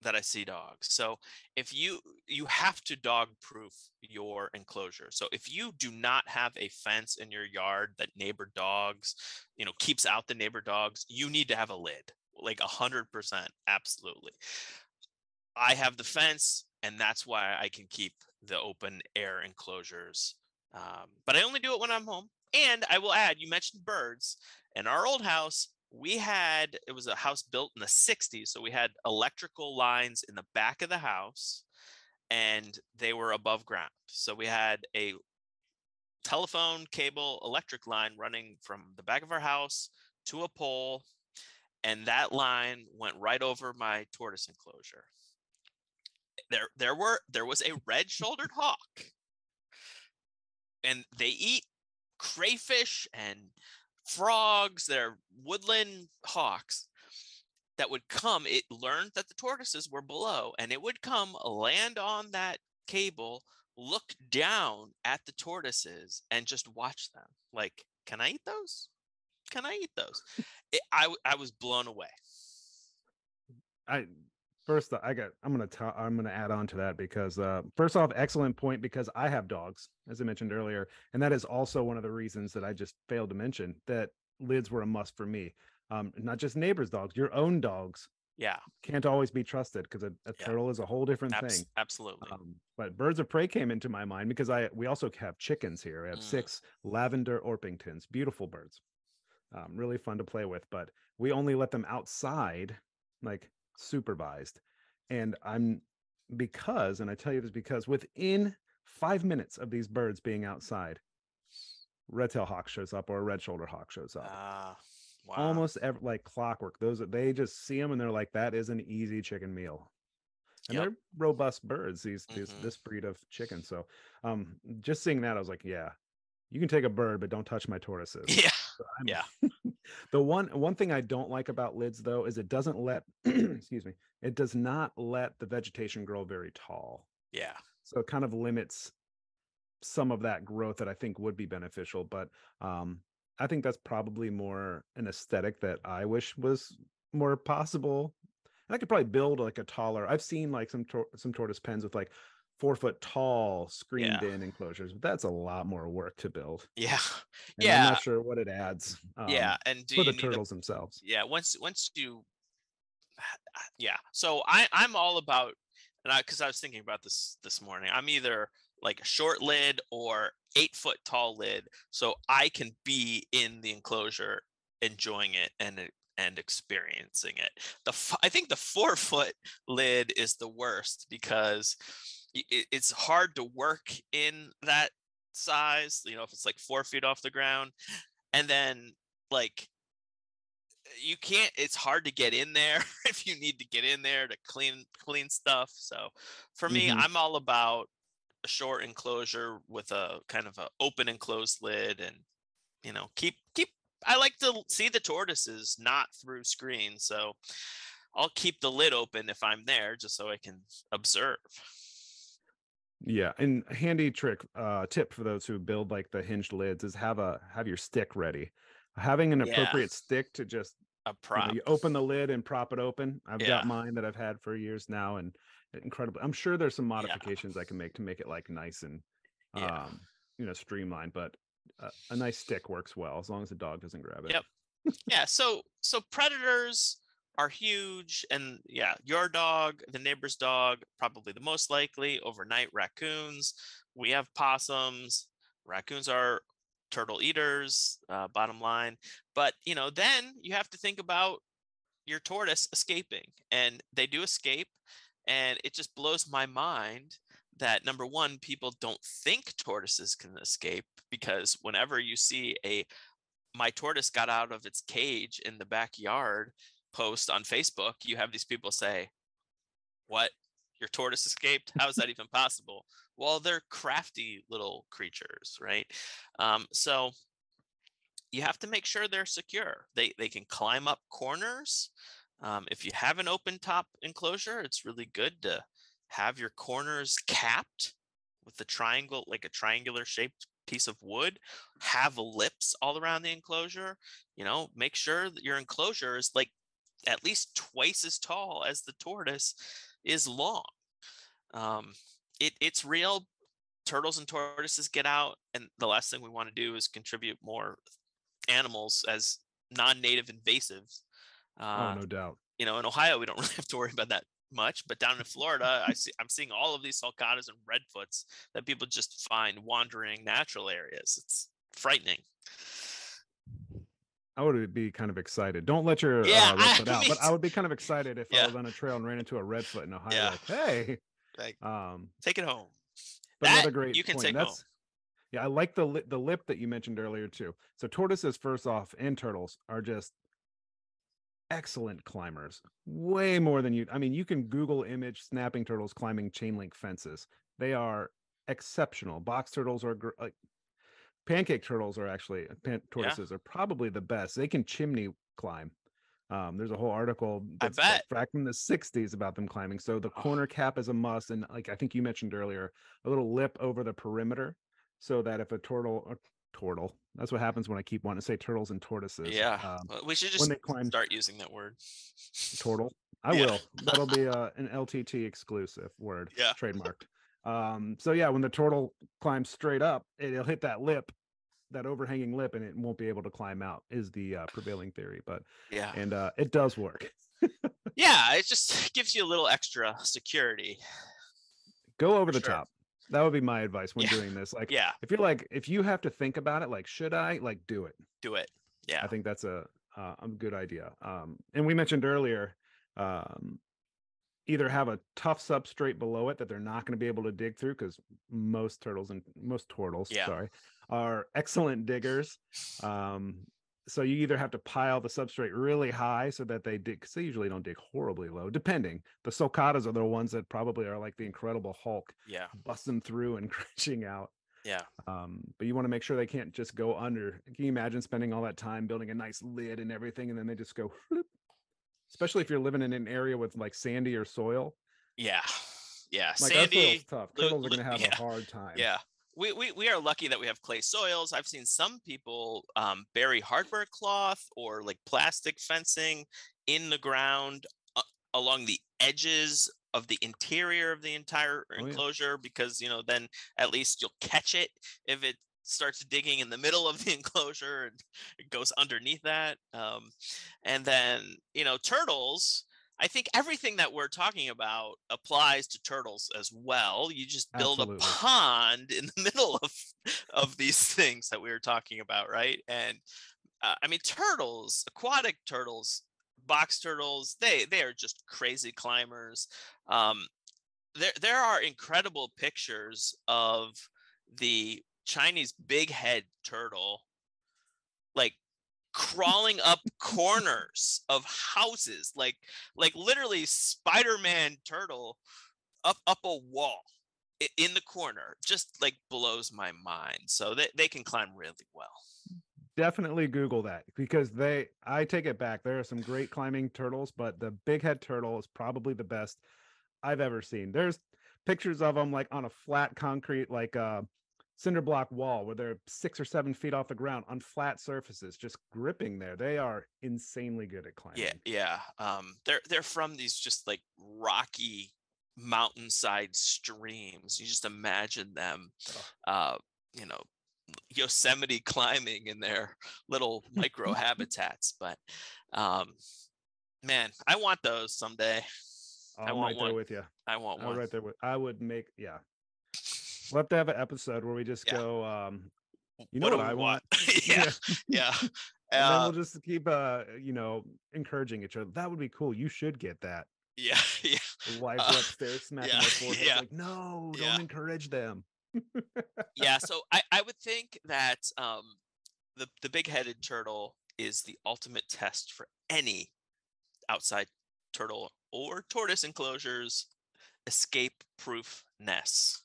that I see dogs. So if you, you have to dog proof your enclosure. So if you do not have a fence in your yard that neighbor dogs, you know, keeps out the neighbor dogs, you need to have a lid, like a hundred percent. Absolutely. I have the fence, and that's why I can keep the open air enclosures. Um, but I only do it when I'm home. And I will add, you mentioned birds. In our old house, we had, it was a house built in the sixties. So we had electrical lines in the back of the house, and they were above ground. So we had a telephone cable electric line running from the back of our house to a pole. And that line went right over my tortoise enclosure. There, there were, there was a red-shouldered hawk, and they eat crayfish and frogs, they're woodland hawks that would come. It learned that the tortoises were below, and it would come land on that cable, look down at the tortoises, and just watch them. Like, can I eat those? Can I eat those? It, I I was blown away. I first I got I'm gonna t- I'm gonna add on to that because uh, first off, excellent point, because I have dogs, as I mentioned earlier, and that is also one of the reasons that I just failed to mention that lids were a must for me. Um, not just neighbors' dogs, your own dogs. Yeah, can't always be trusted because a, a yeah. turtle is a whole different Abs- thing. Absolutely. Um, but birds of prey came into my mind because I we also have chickens here. We have mm. six lavender Orpingtons, beautiful birds, um, really fun to play with. But we only let them outside, like supervised. And I'm because, and I tell you this because within five minutes of these birds being outside, red-tailed hawk shows up or a red-shoulder hawk shows up. Ah. Uh. Wow. Almost every, like clockwork. Those they just see them and they're like, that is an easy chicken meal. And yep. they're robust birds, these, mm-hmm. these this breed of chicken. So um just seeing that, I was like, yeah, you can take a bird, but don't touch my tortoises. Yeah. So yeah. the one one thing I don't like about lids though is it doesn't let excuse me, it does not let the vegetation grow very tall. Yeah. So it kind of limits some of that growth that I think would be beneficial. But um I think that's probably more an aesthetic that I wish was more possible. And I could probably build like a taller, I've seen like some, tor- some tortoise pens with like four foot tall screened in yeah. enclosures, but that's a lot more work to build. Yeah. And yeah. I'm not sure what it adds. Um, yeah. And do for the turtles a, themselves. Yeah. Once, once you, yeah. So I I'm all about, and I, cause I was thinking about this this morning. I'm either like a short lid or eight foot tall lid, so I can be in the enclosure enjoying it and and experiencing it. The f- I think the four foot lid is the worst because it, it's hard to work in that size, you know, if it's like four feet off the ground, and then like you can't, it's hard to get in there if you need to get in there to clean clean stuff. So for me, mm-hmm. I'm all about a short enclosure with a kind of an open and closed lid, and you know, keep keep I like to see the tortoises, not through screens, so I'll keep the lid open if I'm there just so I can observe. Yeah. And handy trick uh tip for those who build like the hinged lids is have a have your stick ready, having an appropriate yeah. stick to just a prop, you know, you open the lid and prop it open. I've yeah. got mine that I've had for years now, and incredible. I'm sure there's some modifications yeah. I can make to make it like nice and um yeah. you know, streamlined, but uh, a nice stick works well as long as the dog doesn't grab it. Yep. Yeah. So so predators are huge, and yeah, your dog, the neighbor's dog, probably the most likely. Overnight raccoons. We have possums. Raccoons are turtle eaters, uh, bottom line. But you know, then you have to think about your tortoise escaping, and they do escape. And it just blows my mind that, number one, people don't think tortoises can escape, because whenever you see a my tortoise got out of its cage in the backyard post on Facebook, you have these people say, what? Your tortoise escaped? How is that even possible? Well, they're crafty little creatures, right? Um, so you have to make sure they're secure. They, they can climb up corners. Um, if you have an open top enclosure, it's really good to have your corners capped with the triangle, like a triangular shaped piece of wood, have lips all around the enclosure, you know, make sure that your enclosure is like at least twice as tall as the tortoise is long. Um, it, it's real. Turtles and tortoises get out. And the last thing we want to do is contribute more animals as non-native invasives. Uh, oh, no doubt. You know, in Ohio, we don't really have to worry about that much, but down in Florida, I see I'm seeing all of these sulcatas and redfoots that people just find wandering natural areas. It's frightening. I would be kind of excited. Don't let your yeah, uh, redfoot I, out, but I would be kind of excited if yeah. I was on a trail and ran into a redfoot in Ohio. Yeah. Like, hey, like, um, take it home. But that, another great you can point. Take That's, home. Yeah, I like the li- the lip that you mentioned earlier too. So tortoises, first off, and turtles are just excellent climbers, way more than you I mean you can Google image snapping turtles climbing chain link fences. They are exceptional. Box turtles are like, pancake turtles are actually pan- tortoises yeah. are probably the best. They can chimney climb. Um, there's a whole article that's I bet. from the sixties about them climbing. So the corner cap is a must. And like I think you mentioned earlier, a little lip over the perimeter so that if a turtle, a turtle, that's what happens when I keep wanting to say turtles and tortoises. Yeah. Um, well, we should just when they climb, start using that word. Turtle. I yeah. will. That'll be uh, an L T T exclusive word. Yeah. Trademarked. Um, so yeah, when the turtle climbs straight up, it'll hit that lip. That overhanging lip, and it won't be able to climb out is the uh, prevailing theory, but yeah, and uh, it does work. Yeah, it just gives you a little extra security. Go over the sure. top. That would be my advice when yeah. doing this. Like, yeah, if you're like, if you have to think about it, like, should I? Like, do it. Do it. Yeah, I think that's a uh, a good idea. Um, and we mentioned earlier, um, either have a tough substrate below it that they're not going to be able to dig through, because most turtles and most tortles, yeah. sorry. are excellent diggers. Um, so you either have to pile the substrate really high so that they dig, because they usually don't dig horribly low, depending. The sulcatas are the ones that probably are like the Incredible Hulk, yeah, busting through and crunching out. Yeah. Um, but you want to make sure they can't just go under. Can you imagine spending all that time building a nice lid and everything, and then they just go, whoop. Especially if you're living in an area with like sandy or soil. Yeah. Yeah. Like sandy. Tough. Turtles are going to have yeah. a hard time. Yeah. We, we we are lucky that we have clay soils. I've seen some people um, bury hardware cloth or like plastic fencing in the ground uh, along the edges of the interior of the entire enclosure, oh, yeah. because, you know, then at least you'll catch it if it starts digging in the middle of the enclosure and it goes underneath that. Um, and then, you know, turtles, I think everything that we're talking about applies to turtles as well. You just build Absolutely. a pond in the middle of, of these things that we were talking about, right? And uh, I mean, turtles, aquatic turtles, box turtles, they they are just crazy climbers. Um, there there are incredible pictures of the Chinese big head turtle, like, crawling up corners of houses, like like literally Spider-Man turtle up up a wall in the corner. Just like blows my mind. So they, they can climb really well. Definitely Google that, because they I take it back. There are some great climbing turtles, but the big head turtle is probably the best I've ever seen. There's pictures of them like on a flat concrete, like uh cinder block wall where they're six or seven feet off the ground on flat surfaces, just gripping there. They are insanely good at climbing. Yeah. Yeah. Um, they're, they're from these just like rocky mountainside streams. You just imagine them, uh, you know, Yosemite climbing in their little micro habitats, but um, man, I want those someday. I'm I want right one. there with you. I want I'm one right there. With, I would make, yeah. We'll have to have an episode where we just yeah. go, um, you know what, what I want? want? yeah, yeah. yeah. And uh, then we'll just keep, uh, you know, encouraging each other. That would be cool. You should get that. Yeah, yeah. The wife uh, upstairs smacking yeah, their forehead. Yeah. Like, no, don't yeah. encourage them. yeah, so I, I would think that um, the, the big-headed turtle is the ultimate test for any outside turtle or tortoise enclosures, escape-proof nests.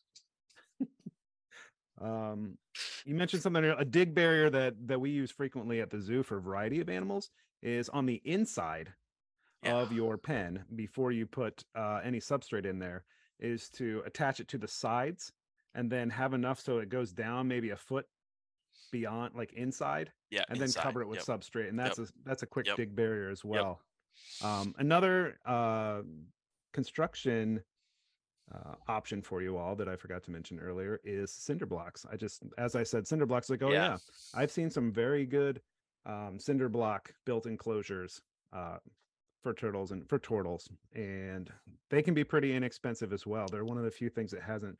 Um, you mentioned something, a dig barrier that that we use frequently at the zoo for a variety of animals is on the inside yeah. of your pen before you put uh, any substrate in there, is to attach it to the sides and then have enough so it goes down maybe a foot beyond, like inside, yeah, and inside. Then cover it with yep. substrate, and that's yep. a that's a quick yep. dig barrier as well. Yep. Um, another uh, construction Uh, option for you all that I forgot to mention earlier is cinder blocks. I just, as I said, cinder blocks, like, oh yeah, yeah. I've seen some very good um, cinder block built enclosures uh, for turtles and for tortles, and they can be pretty inexpensive as well. They're one of the few things that hasn't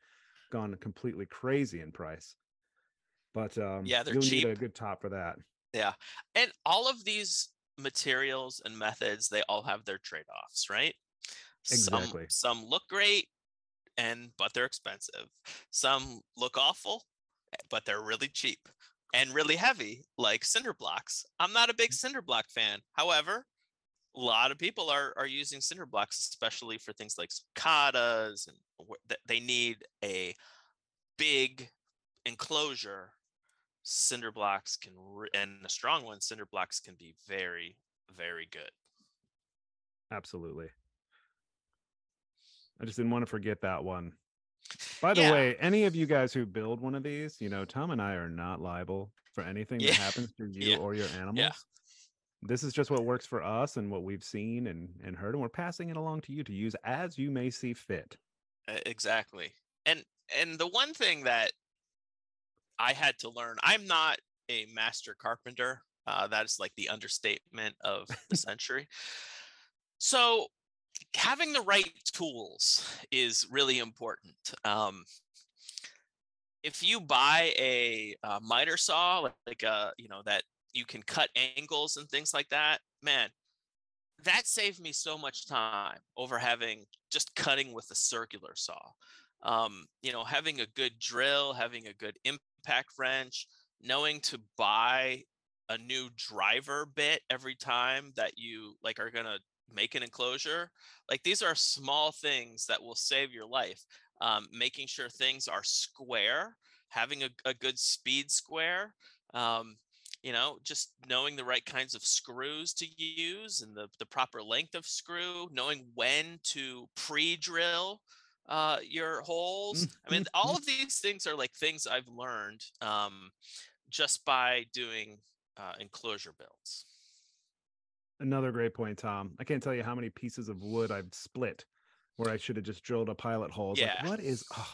gone completely crazy in price, but um, yeah, they're you'll cheap. Need a good top for that. Yeah, and all of these materials and methods, they all have their trade-offs, right? Exactly. Some, some look great, and but they're expensive. Some look awful, but they're really cheap and really heavy, like cinder blocks. I'm not a big cinder block fan. However, a lot of people are are using cinder blocks, especially for things like cicadas, and they need a big enclosure cinder blocks can, and a strong one, cinder blocks can be very, very good. Absolutely. I just didn't want to forget that one. By the yeah. way, any of you guys who build one of these, you know, Tom and I are not liable for anything yeah. that happens to you yeah. or your animals. Yeah. This is just what works for us and what we've seen and, and heard, and we're passing it along to you to use as you may see fit. Exactly. And and the one thing that I had to learn, I'm not a master carpenter. Uh, that is like the understatement of the century. So having the right tools is really important. Um, if you buy a, a miter saw, like, like a, you know, that you can cut angles and things like that, man, that saved me so much time over having just cutting with a circular saw. Um, you know, having a good drill, having a good impact wrench, knowing to buy a new driver bit every time that you like are going to make an enclosure. Like, these are small things that will save your life. Um, making sure things are square, having a, a good speed square, um, you know, just knowing the right kinds of screws to use and the, the proper length of screw, knowing when to pre-drill uh, your holes. I mean, all of these things are like things I've learned um, just by doing uh, enclosure builds. Another great point, Tom. I can't tell you how many pieces of wood I've split where I should have just drilled a pilot hole. It's yeah. like, what is... Oh.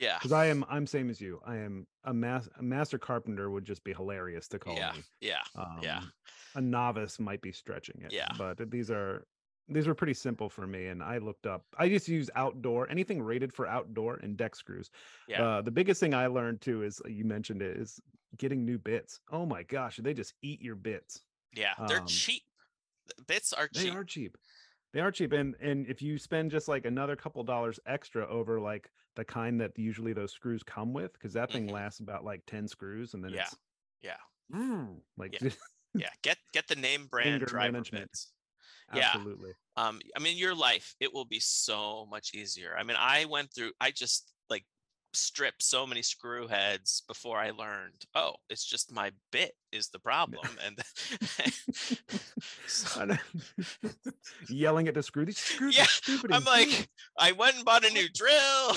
Yeah. Because I am, I'm same as you. I am a, mas- a master carpenter would just be hilarious to call yeah, me. Yeah. Um, yeah. A novice might be stretching it. Yeah. But these are, these were pretty simple for me. And I looked up, I just use outdoor, anything rated for outdoor and deck screws. Yeah. Uh, the biggest thing I learned too is, you mentioned it, is getting new bits. Oh my gosh. They just eat your bits. Yeah. They're um, cheap. Bits are cheap. They are cheap. They are cheap. And, and if you spend just like another couple dollars extra over like the kind that usually those screws come with, because that thing mm-hmm. lasts about like ten screws and then yeah. it's yeah. Mm, like yeah. yeah. Get get the name brand driver bits. Absolutely. Yeah. Um, I mean, your life, it will be so much easier. I mean, I went through, I just like stripped so many screw heads before I learned, oh, it's just my bit is the problem. And so, yelling at the screw, these screws yeah, are stupid. I'm like, deep. I went and bought a new drill.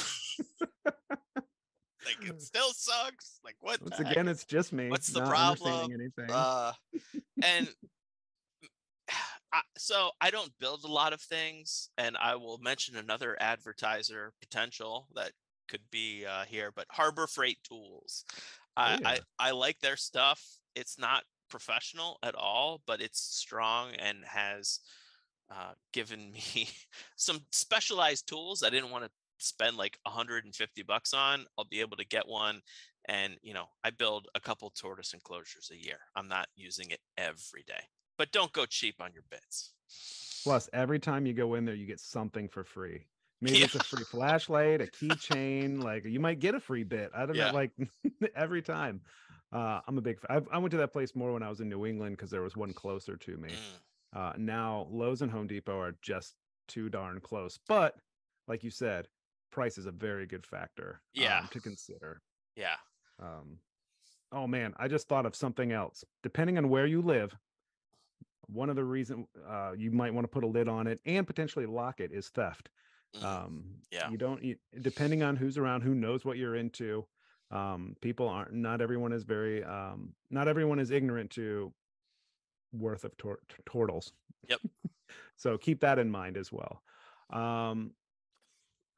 Like, it still sucks. Like, what? Once again, it's just me. What's the problem? Anything. Uh, and I, so I don't build a lot of things. And I will mention another advertiser potential that could be uh, here, but Harbor Freight Tools. I, yeah. I I like their stuff. It's not professional at all, but it's strong and has uh, given me some specialized tools I didn't want to spend like one hundred fifty bucks on. I'll be able to get one, and you know, I build a couple tortoise enclosures a year. I'm not using it every day, but don't go cheap on your bits. Plus, every time you go in there, you get something for free. Maybe yeah. it's a free flashlight, a keychain. Like, you might get a free bit. I don't yeah. know. Like every time, uh, I'm a big. I've, I went to that place more when I was in New England because there was one closer to me. Uh, now Lowe's and Home Depot are just too darn close. But like you said, price is a very good factor. Yeah. Um, to consider. Yeah. Um. Oh man, I just thought of something else. Depending on where you live, one of the reasons uh, you might want to put a lid on it and potentially lock it is theft. Um, yeah, you don't, you, depending on who's around, who knows what you're into, um, people aren't, not everyone is very, um, not everyone is ignorant to worth of tor- turtles. Yep. So keep that in mind as well. Um,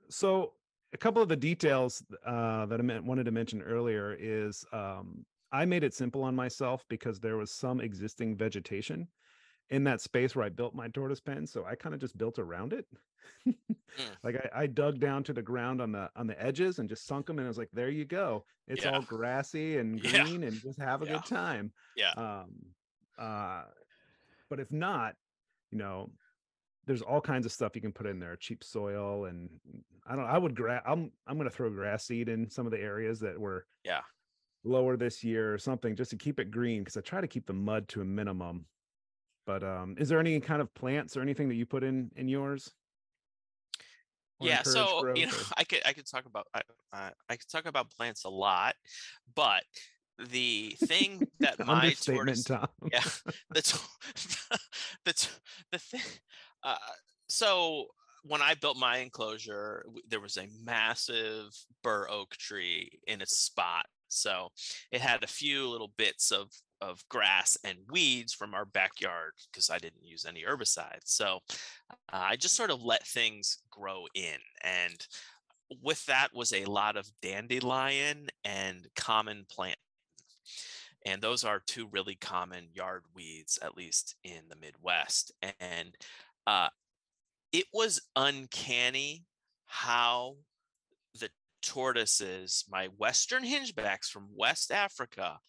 so a couple of the details, uh, that I meant, wanted to mention earlier is, um, I made it simple on myself because there was some existing vegetation in that space where I built my tortoise pen. So I kind of just built around it. Like I, I dug down to the ground on the on the edges and just sunk them. And I was like, there you go. It's yeah. all grassy and green yeah. and just have a yeah. good time. Yeah. Um, uh, but if not, you know, there's all kinds of stuff you can put in there, cheap soil. And I don't I would gra- I'm I'm going to throw grass seed in some of the areas that were yeah. lower this year or something, just to keep it green. Cause I try to keep the mud to a minimum. But um, is there any kind of plants or anything that you put in in yours? Yeah, so you know, or... I could I could talk about I, uh, I could talk about plants a lot, but the thing that my tortoise, Tom. yeah, the to- the to- the thing. Uh, so when I built my enclosure, there was a massive bur oak tree in its spot. So it had a few little bits of of grass and weeds from our backyard because I didn't use any herbicides. So uh, I just sort of let things grow in. And with that was a lot of dandelion and common plantain. And those are two really common yard weeds, at least in the Midwest. And uh, it was uncanny how the tortoises, my Western hingebacks from West Africa,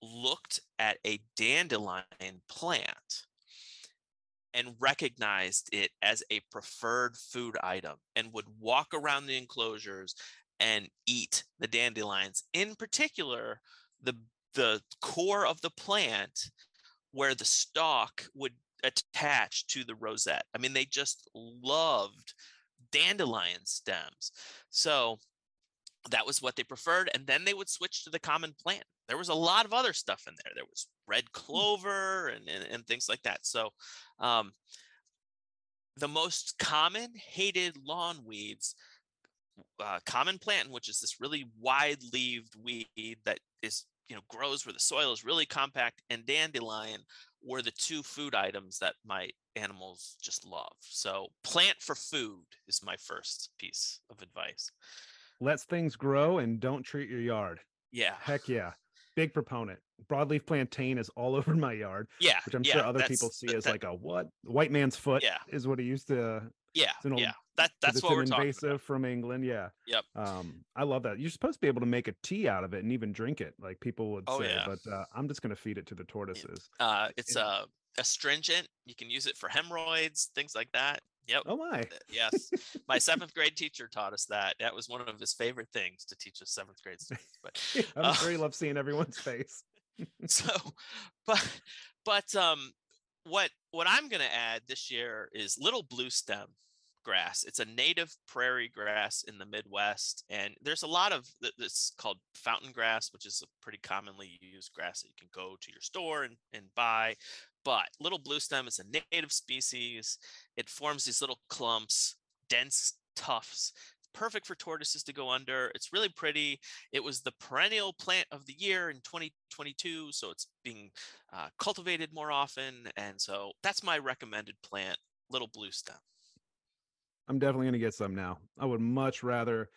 looked at a dandelion plant and recognized it as a preferred food item and would walk around the enclosures and eat the dandelions, in particular, the, the core of the plant where the stalk would attach to the rosette. I mean, they just loved dandelion stems. So that was what they preferred. And then they would switch to the common plant. There was a lot of other stuff in there. There was red clover and, and, and things like that. So um, the most common hated lawn weeds, uh, common plantain, which is this really wide-leaved weed that is, you know, grows where the soil is really compact, and dandelion were the two food items that my animals just love. So plant for food is my first piece of advice. Let things grow and don't treat your yard. Yeah. Heck yeah. Big proponent. Broadleaf plantain is all over my yard. Yeah. Which I'm yeah, sure other people see that, as that, like a what? White man's foot yeah. is what he used to. Yeah. Old, yeah. That, that's what we're talking about. It's invasive from England. Yeah. Yep. Um, I love that. You're supposed to be able to make a tea out of it and even drink it, like people would oh, say. Yeah. But uh, I'm just going to feed it to the tortoises. Uh, it's it, uh, astringent. You can use it for hemorrhoids, things like that. Yep. Oh my. Yes. My seventh grade teacher taught us that. That was one of his favorite things to teach us seventh grade students. But yeah, I'm uh, sure he loves seeing everyone's face. so, but but um, what what I'm going to add this year is little blue stem grass. It's a native prairie grass in the Midwest, and there's a lot of this called fountain grass, which is a pretty commonly used grass that you can go to your store and, and buy. But little blue stem is a native species. It forms these little clumps, dense tufts. It's perfect for tortoises to go under. It's really pretty. It was the perennial plant of the year in twenty twenty-two, so it's being uh, cultivated more often. And so that's my recommended plant, little blue stem. I'm definitely going to get some now. I would much rather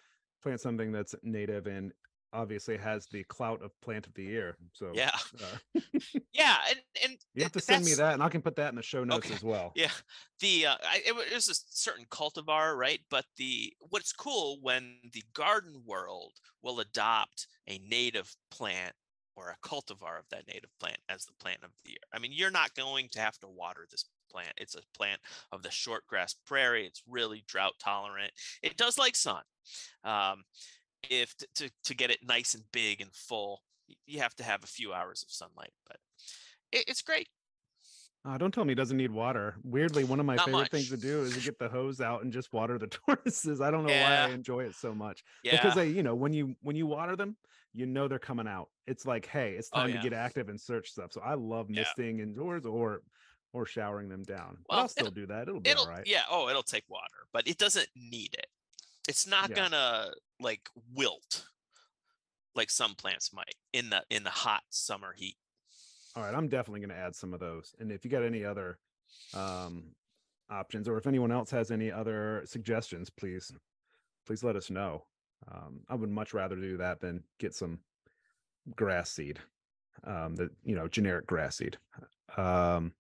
plant something that's native and obviously has the clout of plant of the year. So yeah. Uh, yeah. And, and you have to send me that and I can put that in the show notes okay. as well. Yeah. The, uh, I, it, it was a certain cultivar, right? But the, what's cool when the garden world will adopt a native plant or a cultivar of that native plant as the plant of the year. I mean, you're not going to have to water this plant. It's a plant of the shortgrass prairie. It's really drought tolerant. It does like sun. Um, if to, to get it nice and big and full, you have to have a few hours of sunlight, but it, it's great. Uh, don't tell me it doesn't need water. Weirdly, one of my Not favorite much. things to do is to get the hose out and just water the tortoises. I don't know yeah. why I enjoy it so much. Yeah. Because they, you know, when you when you water them, you know they're coming out. It's like, hey, it's time oh, yeah. to get active and search stuff. So I love misting yeah. indoors or or showering them down. Well, I'll still do that. It'll be it'll, all right. Yeah. Oh, it'll take water, but it doesn't need it. It's not yeah. gonna like wilt like some plants might in the in the hot summer heat. All right, I'm definitely going to add some of those. And if you got any other um, options, or if anyone else has any other suggestions, please, please let us know. Um, I would much rather do that than get some grass seed, um, the you know generic grass seed. Um,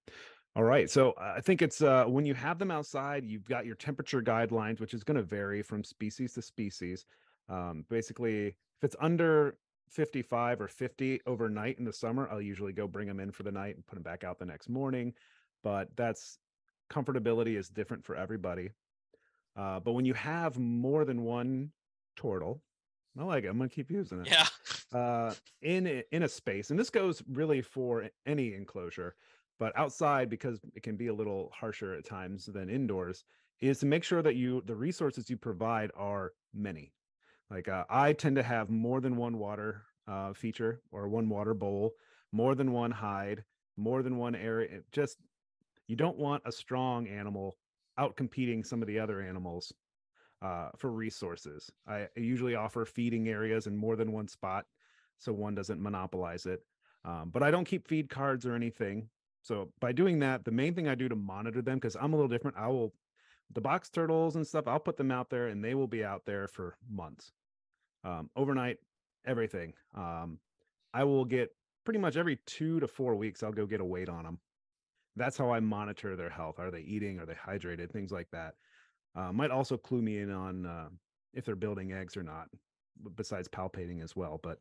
all right, so I think it's uh, when you have them outside, you've got your temperature guidelines, which is going to vary from species to species. Um, basically, if it's under fifty-five or fifty overnight in the summer, I'll usually go bring them in for the night and put them back out the next morning. But that's comfortability is different for everybody. Uh, but when you have more than one turtle, I like it. I'm going to keep using it. Yeah. Uh, in, in a space, and this goes really for any enclosure, but outside, because it can be a little harsher at times than indoors, is to make sure that you, the resources you provide are many. Like uh, I tend to have more than one water uh, feature or one water bowl, more than one hide, more than one area. It just, you don't want a strong animal out competing some of the other animals uh, for resources. I usually offer feeding areas in more than one spot, so one doesn't monopolize it. Um, but I don't keep feed cards or anything. So by doing that, the main thing I do to monitor them, because I'm a little different, I will, the box turtles and stuff, I'll put them out there and they will be out there for months, um, overnight, everything. Um, I will get pretty much every two to four weeks, I'll go get a weight on them. That's how I monitor their health. Are they eating? Are they hydrated? Things like that. Uh, might also clue me in on uh, if they're building eggs or not, besides palpating as well. But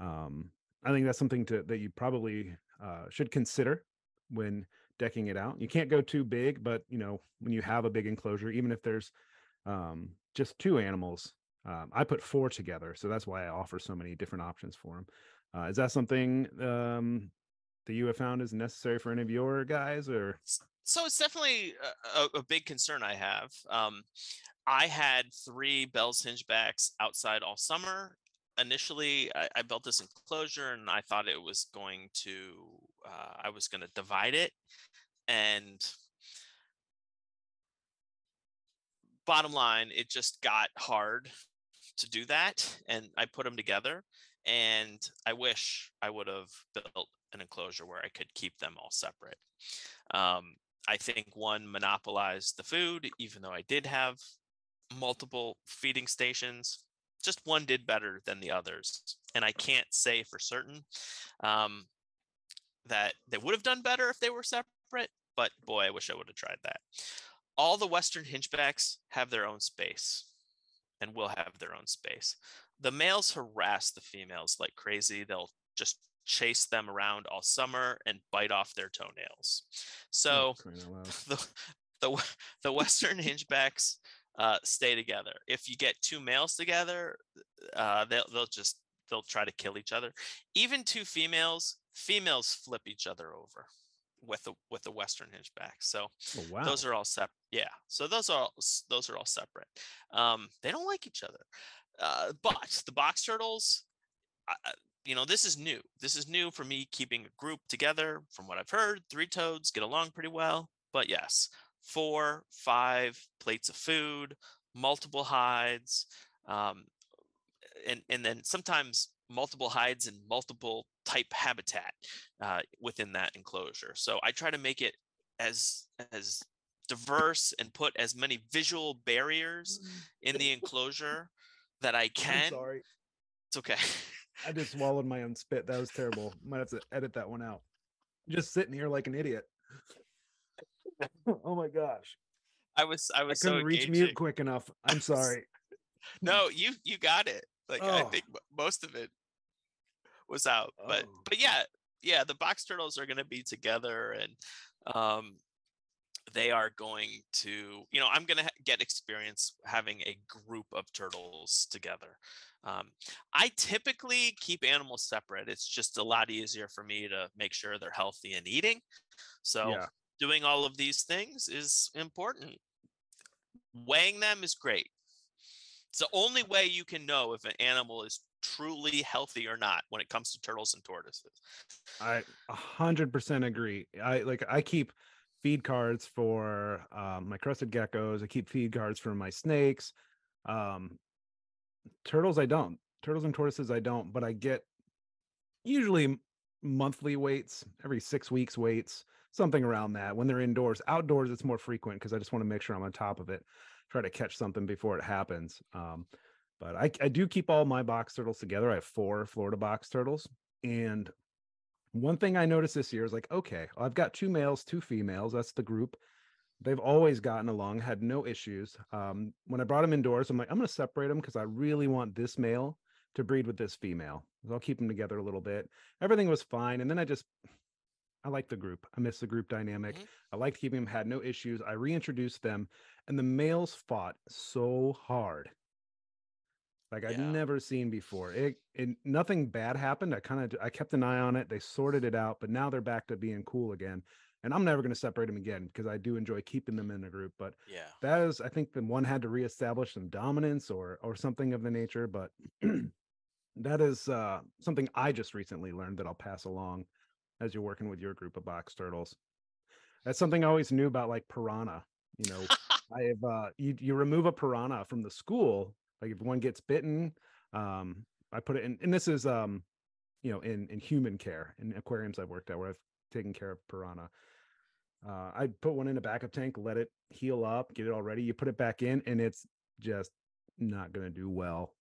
um, I think that's something to, that you probably uh, should consider when decking it out. You can't go too big, but you know, when you have a big enclosure, even if there's um, just two animals, um, I put four together. So that's why I offer so many different options for them. Uh, is that something um, that you have found is necessary for any of your guys? Or so it's definitely a, a big concern I have. Um, I had three Bell's Hingebacks outside all summer. Initially, I, I built this enclosure and I thought it was going to, uh, I was going to divide it. And bottom line, it just got hard to do that. And I put them together. And I wish I would have built an enclosure where I could keep them all separate. Um, I think one monopolized the food, even though I did have multiple feeding stations. Just one did better than the others. And I can't say for certain um, that they would have done better if they were separate, but boy, I wish I would have tried that. All the Western Hingebacks have their own space and will have their own space. The males harass the females like crazy. They'll just chase them around all summer and bite off their toenails. So the, the, the Western Hingebacks uh, stay together. If you get two males together, uh, they'll, they'll just, they'll try to kill each other. Even two females, females flip each other over with the, with the Western Hingeback. So oh, wow. Those are all separate. Yeah. So those are, all, those are all separate. Um, they don't like each other. Uh, but the box turtles, uh, you know, this is new. This is new for me, keeping a group together. From what I've heard, three toads get along pretty well. But yes, four, five plates of food, multiple hides, um, and, and then sometimes multiple hides and multiple type habitat uh, within that enclosure. So I try to make it as as diverse and put as many visual barriers in the enclosure that I can. I'm sorry. It's okay. I just swallowed my own spit. That was terrible. Might have to edit that one out. I'm just sitting here like an idiot. Oh my gosh. I was I was I couldn't so reach mute quick enough. I'm sorry. No, you you got it. Like oh. I think most of it was out. Oh. But but yeah, yeah, the box turtles are going to be together, and um they are going to, you know, I'm going to get experience having a group of turtles together. Um, I typically keep animals separate. It's just a lot easier for me to make sure they're healthy and eating. So yeah. Doing all of these things is important. Weighing them is great. It's the only way you can know if an animal is truly healthy or not when it comes to turtles and tortoises. I one hundred percent agree. I like, I keep feed cards for um, my crested geckos. I keep feed cards for my snakes. Um, turtles, I don't. Turtles and tortoises, I don't. But I get usually monthly weights, every six weeks weights, something around that. When they're indoors, outdoors, it's more frequent because I just want to make sure I'm on top of it, try to catch something before it happens. Um, but I, I do keep all my box turtles together. I have four Florida box turtles, and one thing I noticed this year is like, okay, I've got two males, two females. That's the group. They've always gotten along, had no issues. Um, when I brought them indoors, I'm like, I'm going to separate them because I really want this male to breed with this female. So I'll keep them together a little bit. Everything was fine. And then I just, I like the group. I miss the group dynamic. Mm-hmm. I liked keeping them, had no issues. I reintroduced them, and the males fought so hard. Like I've yeah. never seen before. It, it nothing bad happened. I kind of I kept an eye on it. They sorted it out, but now they're back to being cool again. And I'm never going to separate them again because I do enjoy keeping them in the group. But yeah, that is, I think the one had to reestablish some dominance or or something of the nature. But That is uh, something I just recently learned that I'll pass along as you're working with your group of box turtles. That's something I always knew about, like piranha. You know, I have uh, you you remove a piranha from the school. Like if one gets bitten, um, I put it in, and this is um, you know, in in human care in aquariums I've worked at where I've taken care of piranha. Uh, I put one in a backup tank, let it heal up, get it all ready. You put it back in, and it's just not going to do well.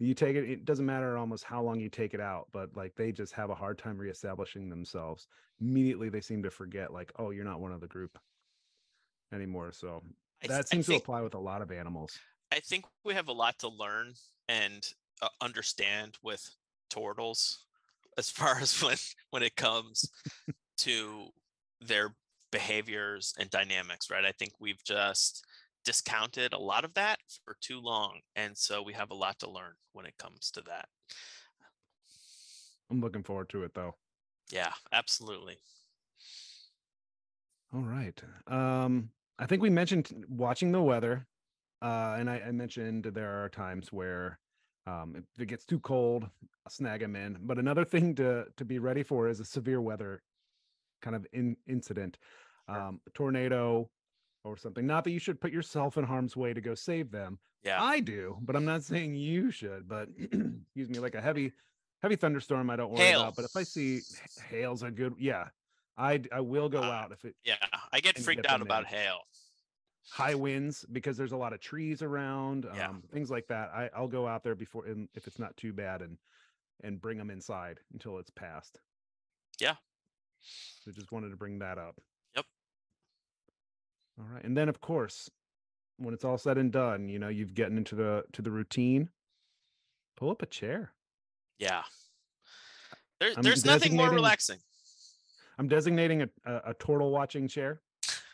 You take it, it doesn't matter almost how long you take it out, but like they just have a hard time reestablishing themselves. Immediately they seem to forget, like, oh, you're not one of the group anymore. So that I, seems I think, to apply with a lot of animals. I think we have a lot to learn and uh, understand with turtles as far as when, when it comes to their behaviors and dynamics, right? I think we've just discounted a lot of that for too long, and so we have a lot to learn when it comes to that. I'm looking forward to it though. Yeah, absolutely. All right. um I think we mentioned watching the weather, uh and I, I mentioned there are times where um if it gets too cold, I'll snag them in, but another thing to to be ready for is a severe weather kind of in incident, um a tornado or something. Not that you should put yourself in harm's way to go save them. Yeah, I do, but I'm not saying you should. But excuse me, like a heavy, heavy thunderstorm, I don't worry hail. about. But if I see hail's a good, yeah, I I will go uh, out if it. Yeah, I get freaked out about there. hail, high winds, because there's a lot of trees around, um, yeah. things like that. I I'll go out there before, and if it's not too bad, and and bring them inside until it's passed. Yeah, so just wanted to bring that up. All right. And then, of course, when it's all said and done, you know, you've gotten into the to the routine. Pull up a chair. Yeah. There, there's nothing more relaxing. I'm designating a, a, a turtle watching chair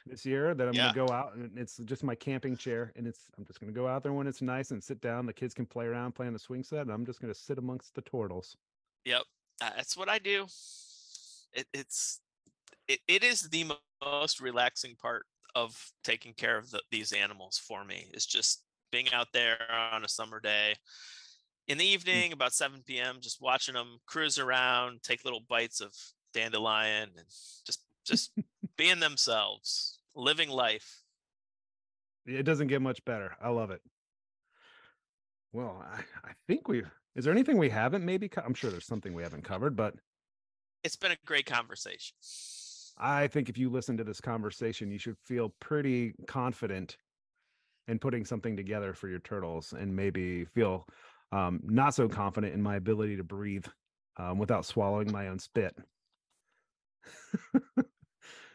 this year that I'm yeah. going to go out, and it's just my camping chair. And it's I'm just going to go out there when it's nice and sit down. The kids can play around, play on the swing set. And I'm just going to sit amongst the turtles. Yep. That's what I do. It, it's it, it is the most relaxing part of taking care of the, these animals for me. Is just being out there on a summer day in the evening about seven p.m. just watching them cruise around, take little bites of dandelion, and just just being themselves, living life. It doesn't get much better. I love it. Well, I, I think we've is there anything we haven't maybe co- I'm sure there's something we haven't covered, but it's been a great conversation. I think if you listen to this conversation, you should feel pretty confident in putting something together for your turtles, and maybe feel um, not so confident in my ability to breathe um, without swallowing my own spit.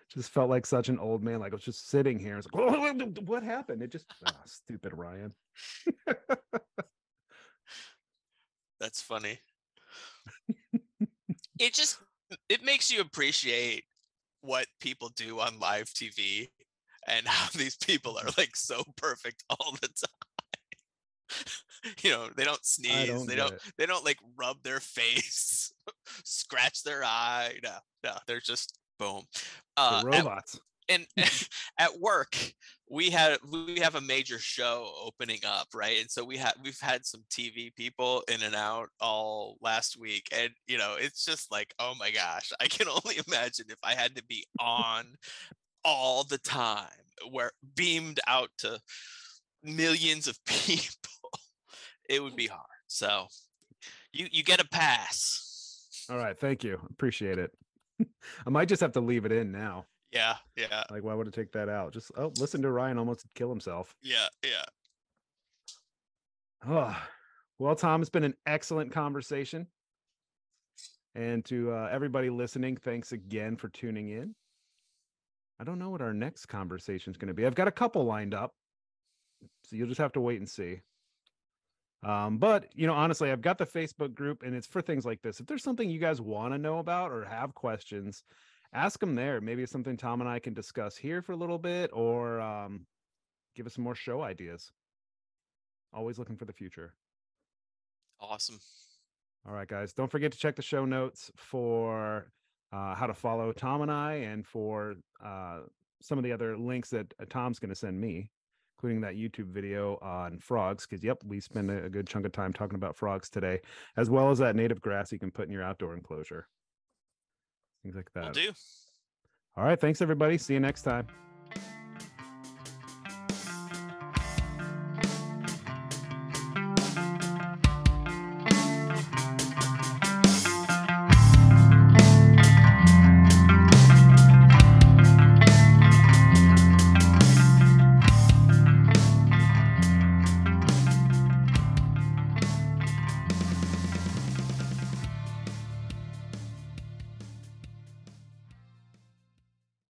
Just felt like such an old man. Like I was just sitting here. It's like, oh, what happened? It just, oh, stupid Ryan. That's funny. It just, it makes you appreciate what people do on live T V and how these people are like so perfect all the time. You know, they don't sneeze, don't they don't it. they don't like rub their face, scratch their eye. No, no, they're just boom. Uh the robots. At, and at work, we had we have a major show opening up, right? And so we had we've had some T V people in and out all last week, and you know, it's just like, oh my gosh, I can only imagine if I had to be on all the time, where beamed out to millions of people, it would be hard. So you you get a pass. All right, thank you, appreciate it. I might just have to leave it in now. Yeah, yeah. Like, why would it take that out? Just, oh, listen to Ryan almost kill himself. Yeah, yeah. Oh, well, Tom, it's been an excellent conversation. And to uh, everybody listening, thanks again for tuning in. I don't know what our next conversation is going to be. I've got a couple lined up, so you'll just have to wait and see. Um, but, you know, honestly, I've got the Facebook group, and it's for things like this. If there's something you guys want to know about or have questions, ask them there. Maybe it's something Tom and I can discuss here for a little bit, or um, give us some more show ideas. Always looking for the future. Awesome. All right, guys. Don't forget to check the show notes for uh, how to follow Tom and I, and for uh, some of the other links that uh, Tom's going to send me, including that YouTube video on frogs, because, yep, we spend a good chunk of time talking about frogs today, as well as that native grass you can put in your outdoor enclosure. Things like that. Will do. All right. Thanks, everybody. See you next time.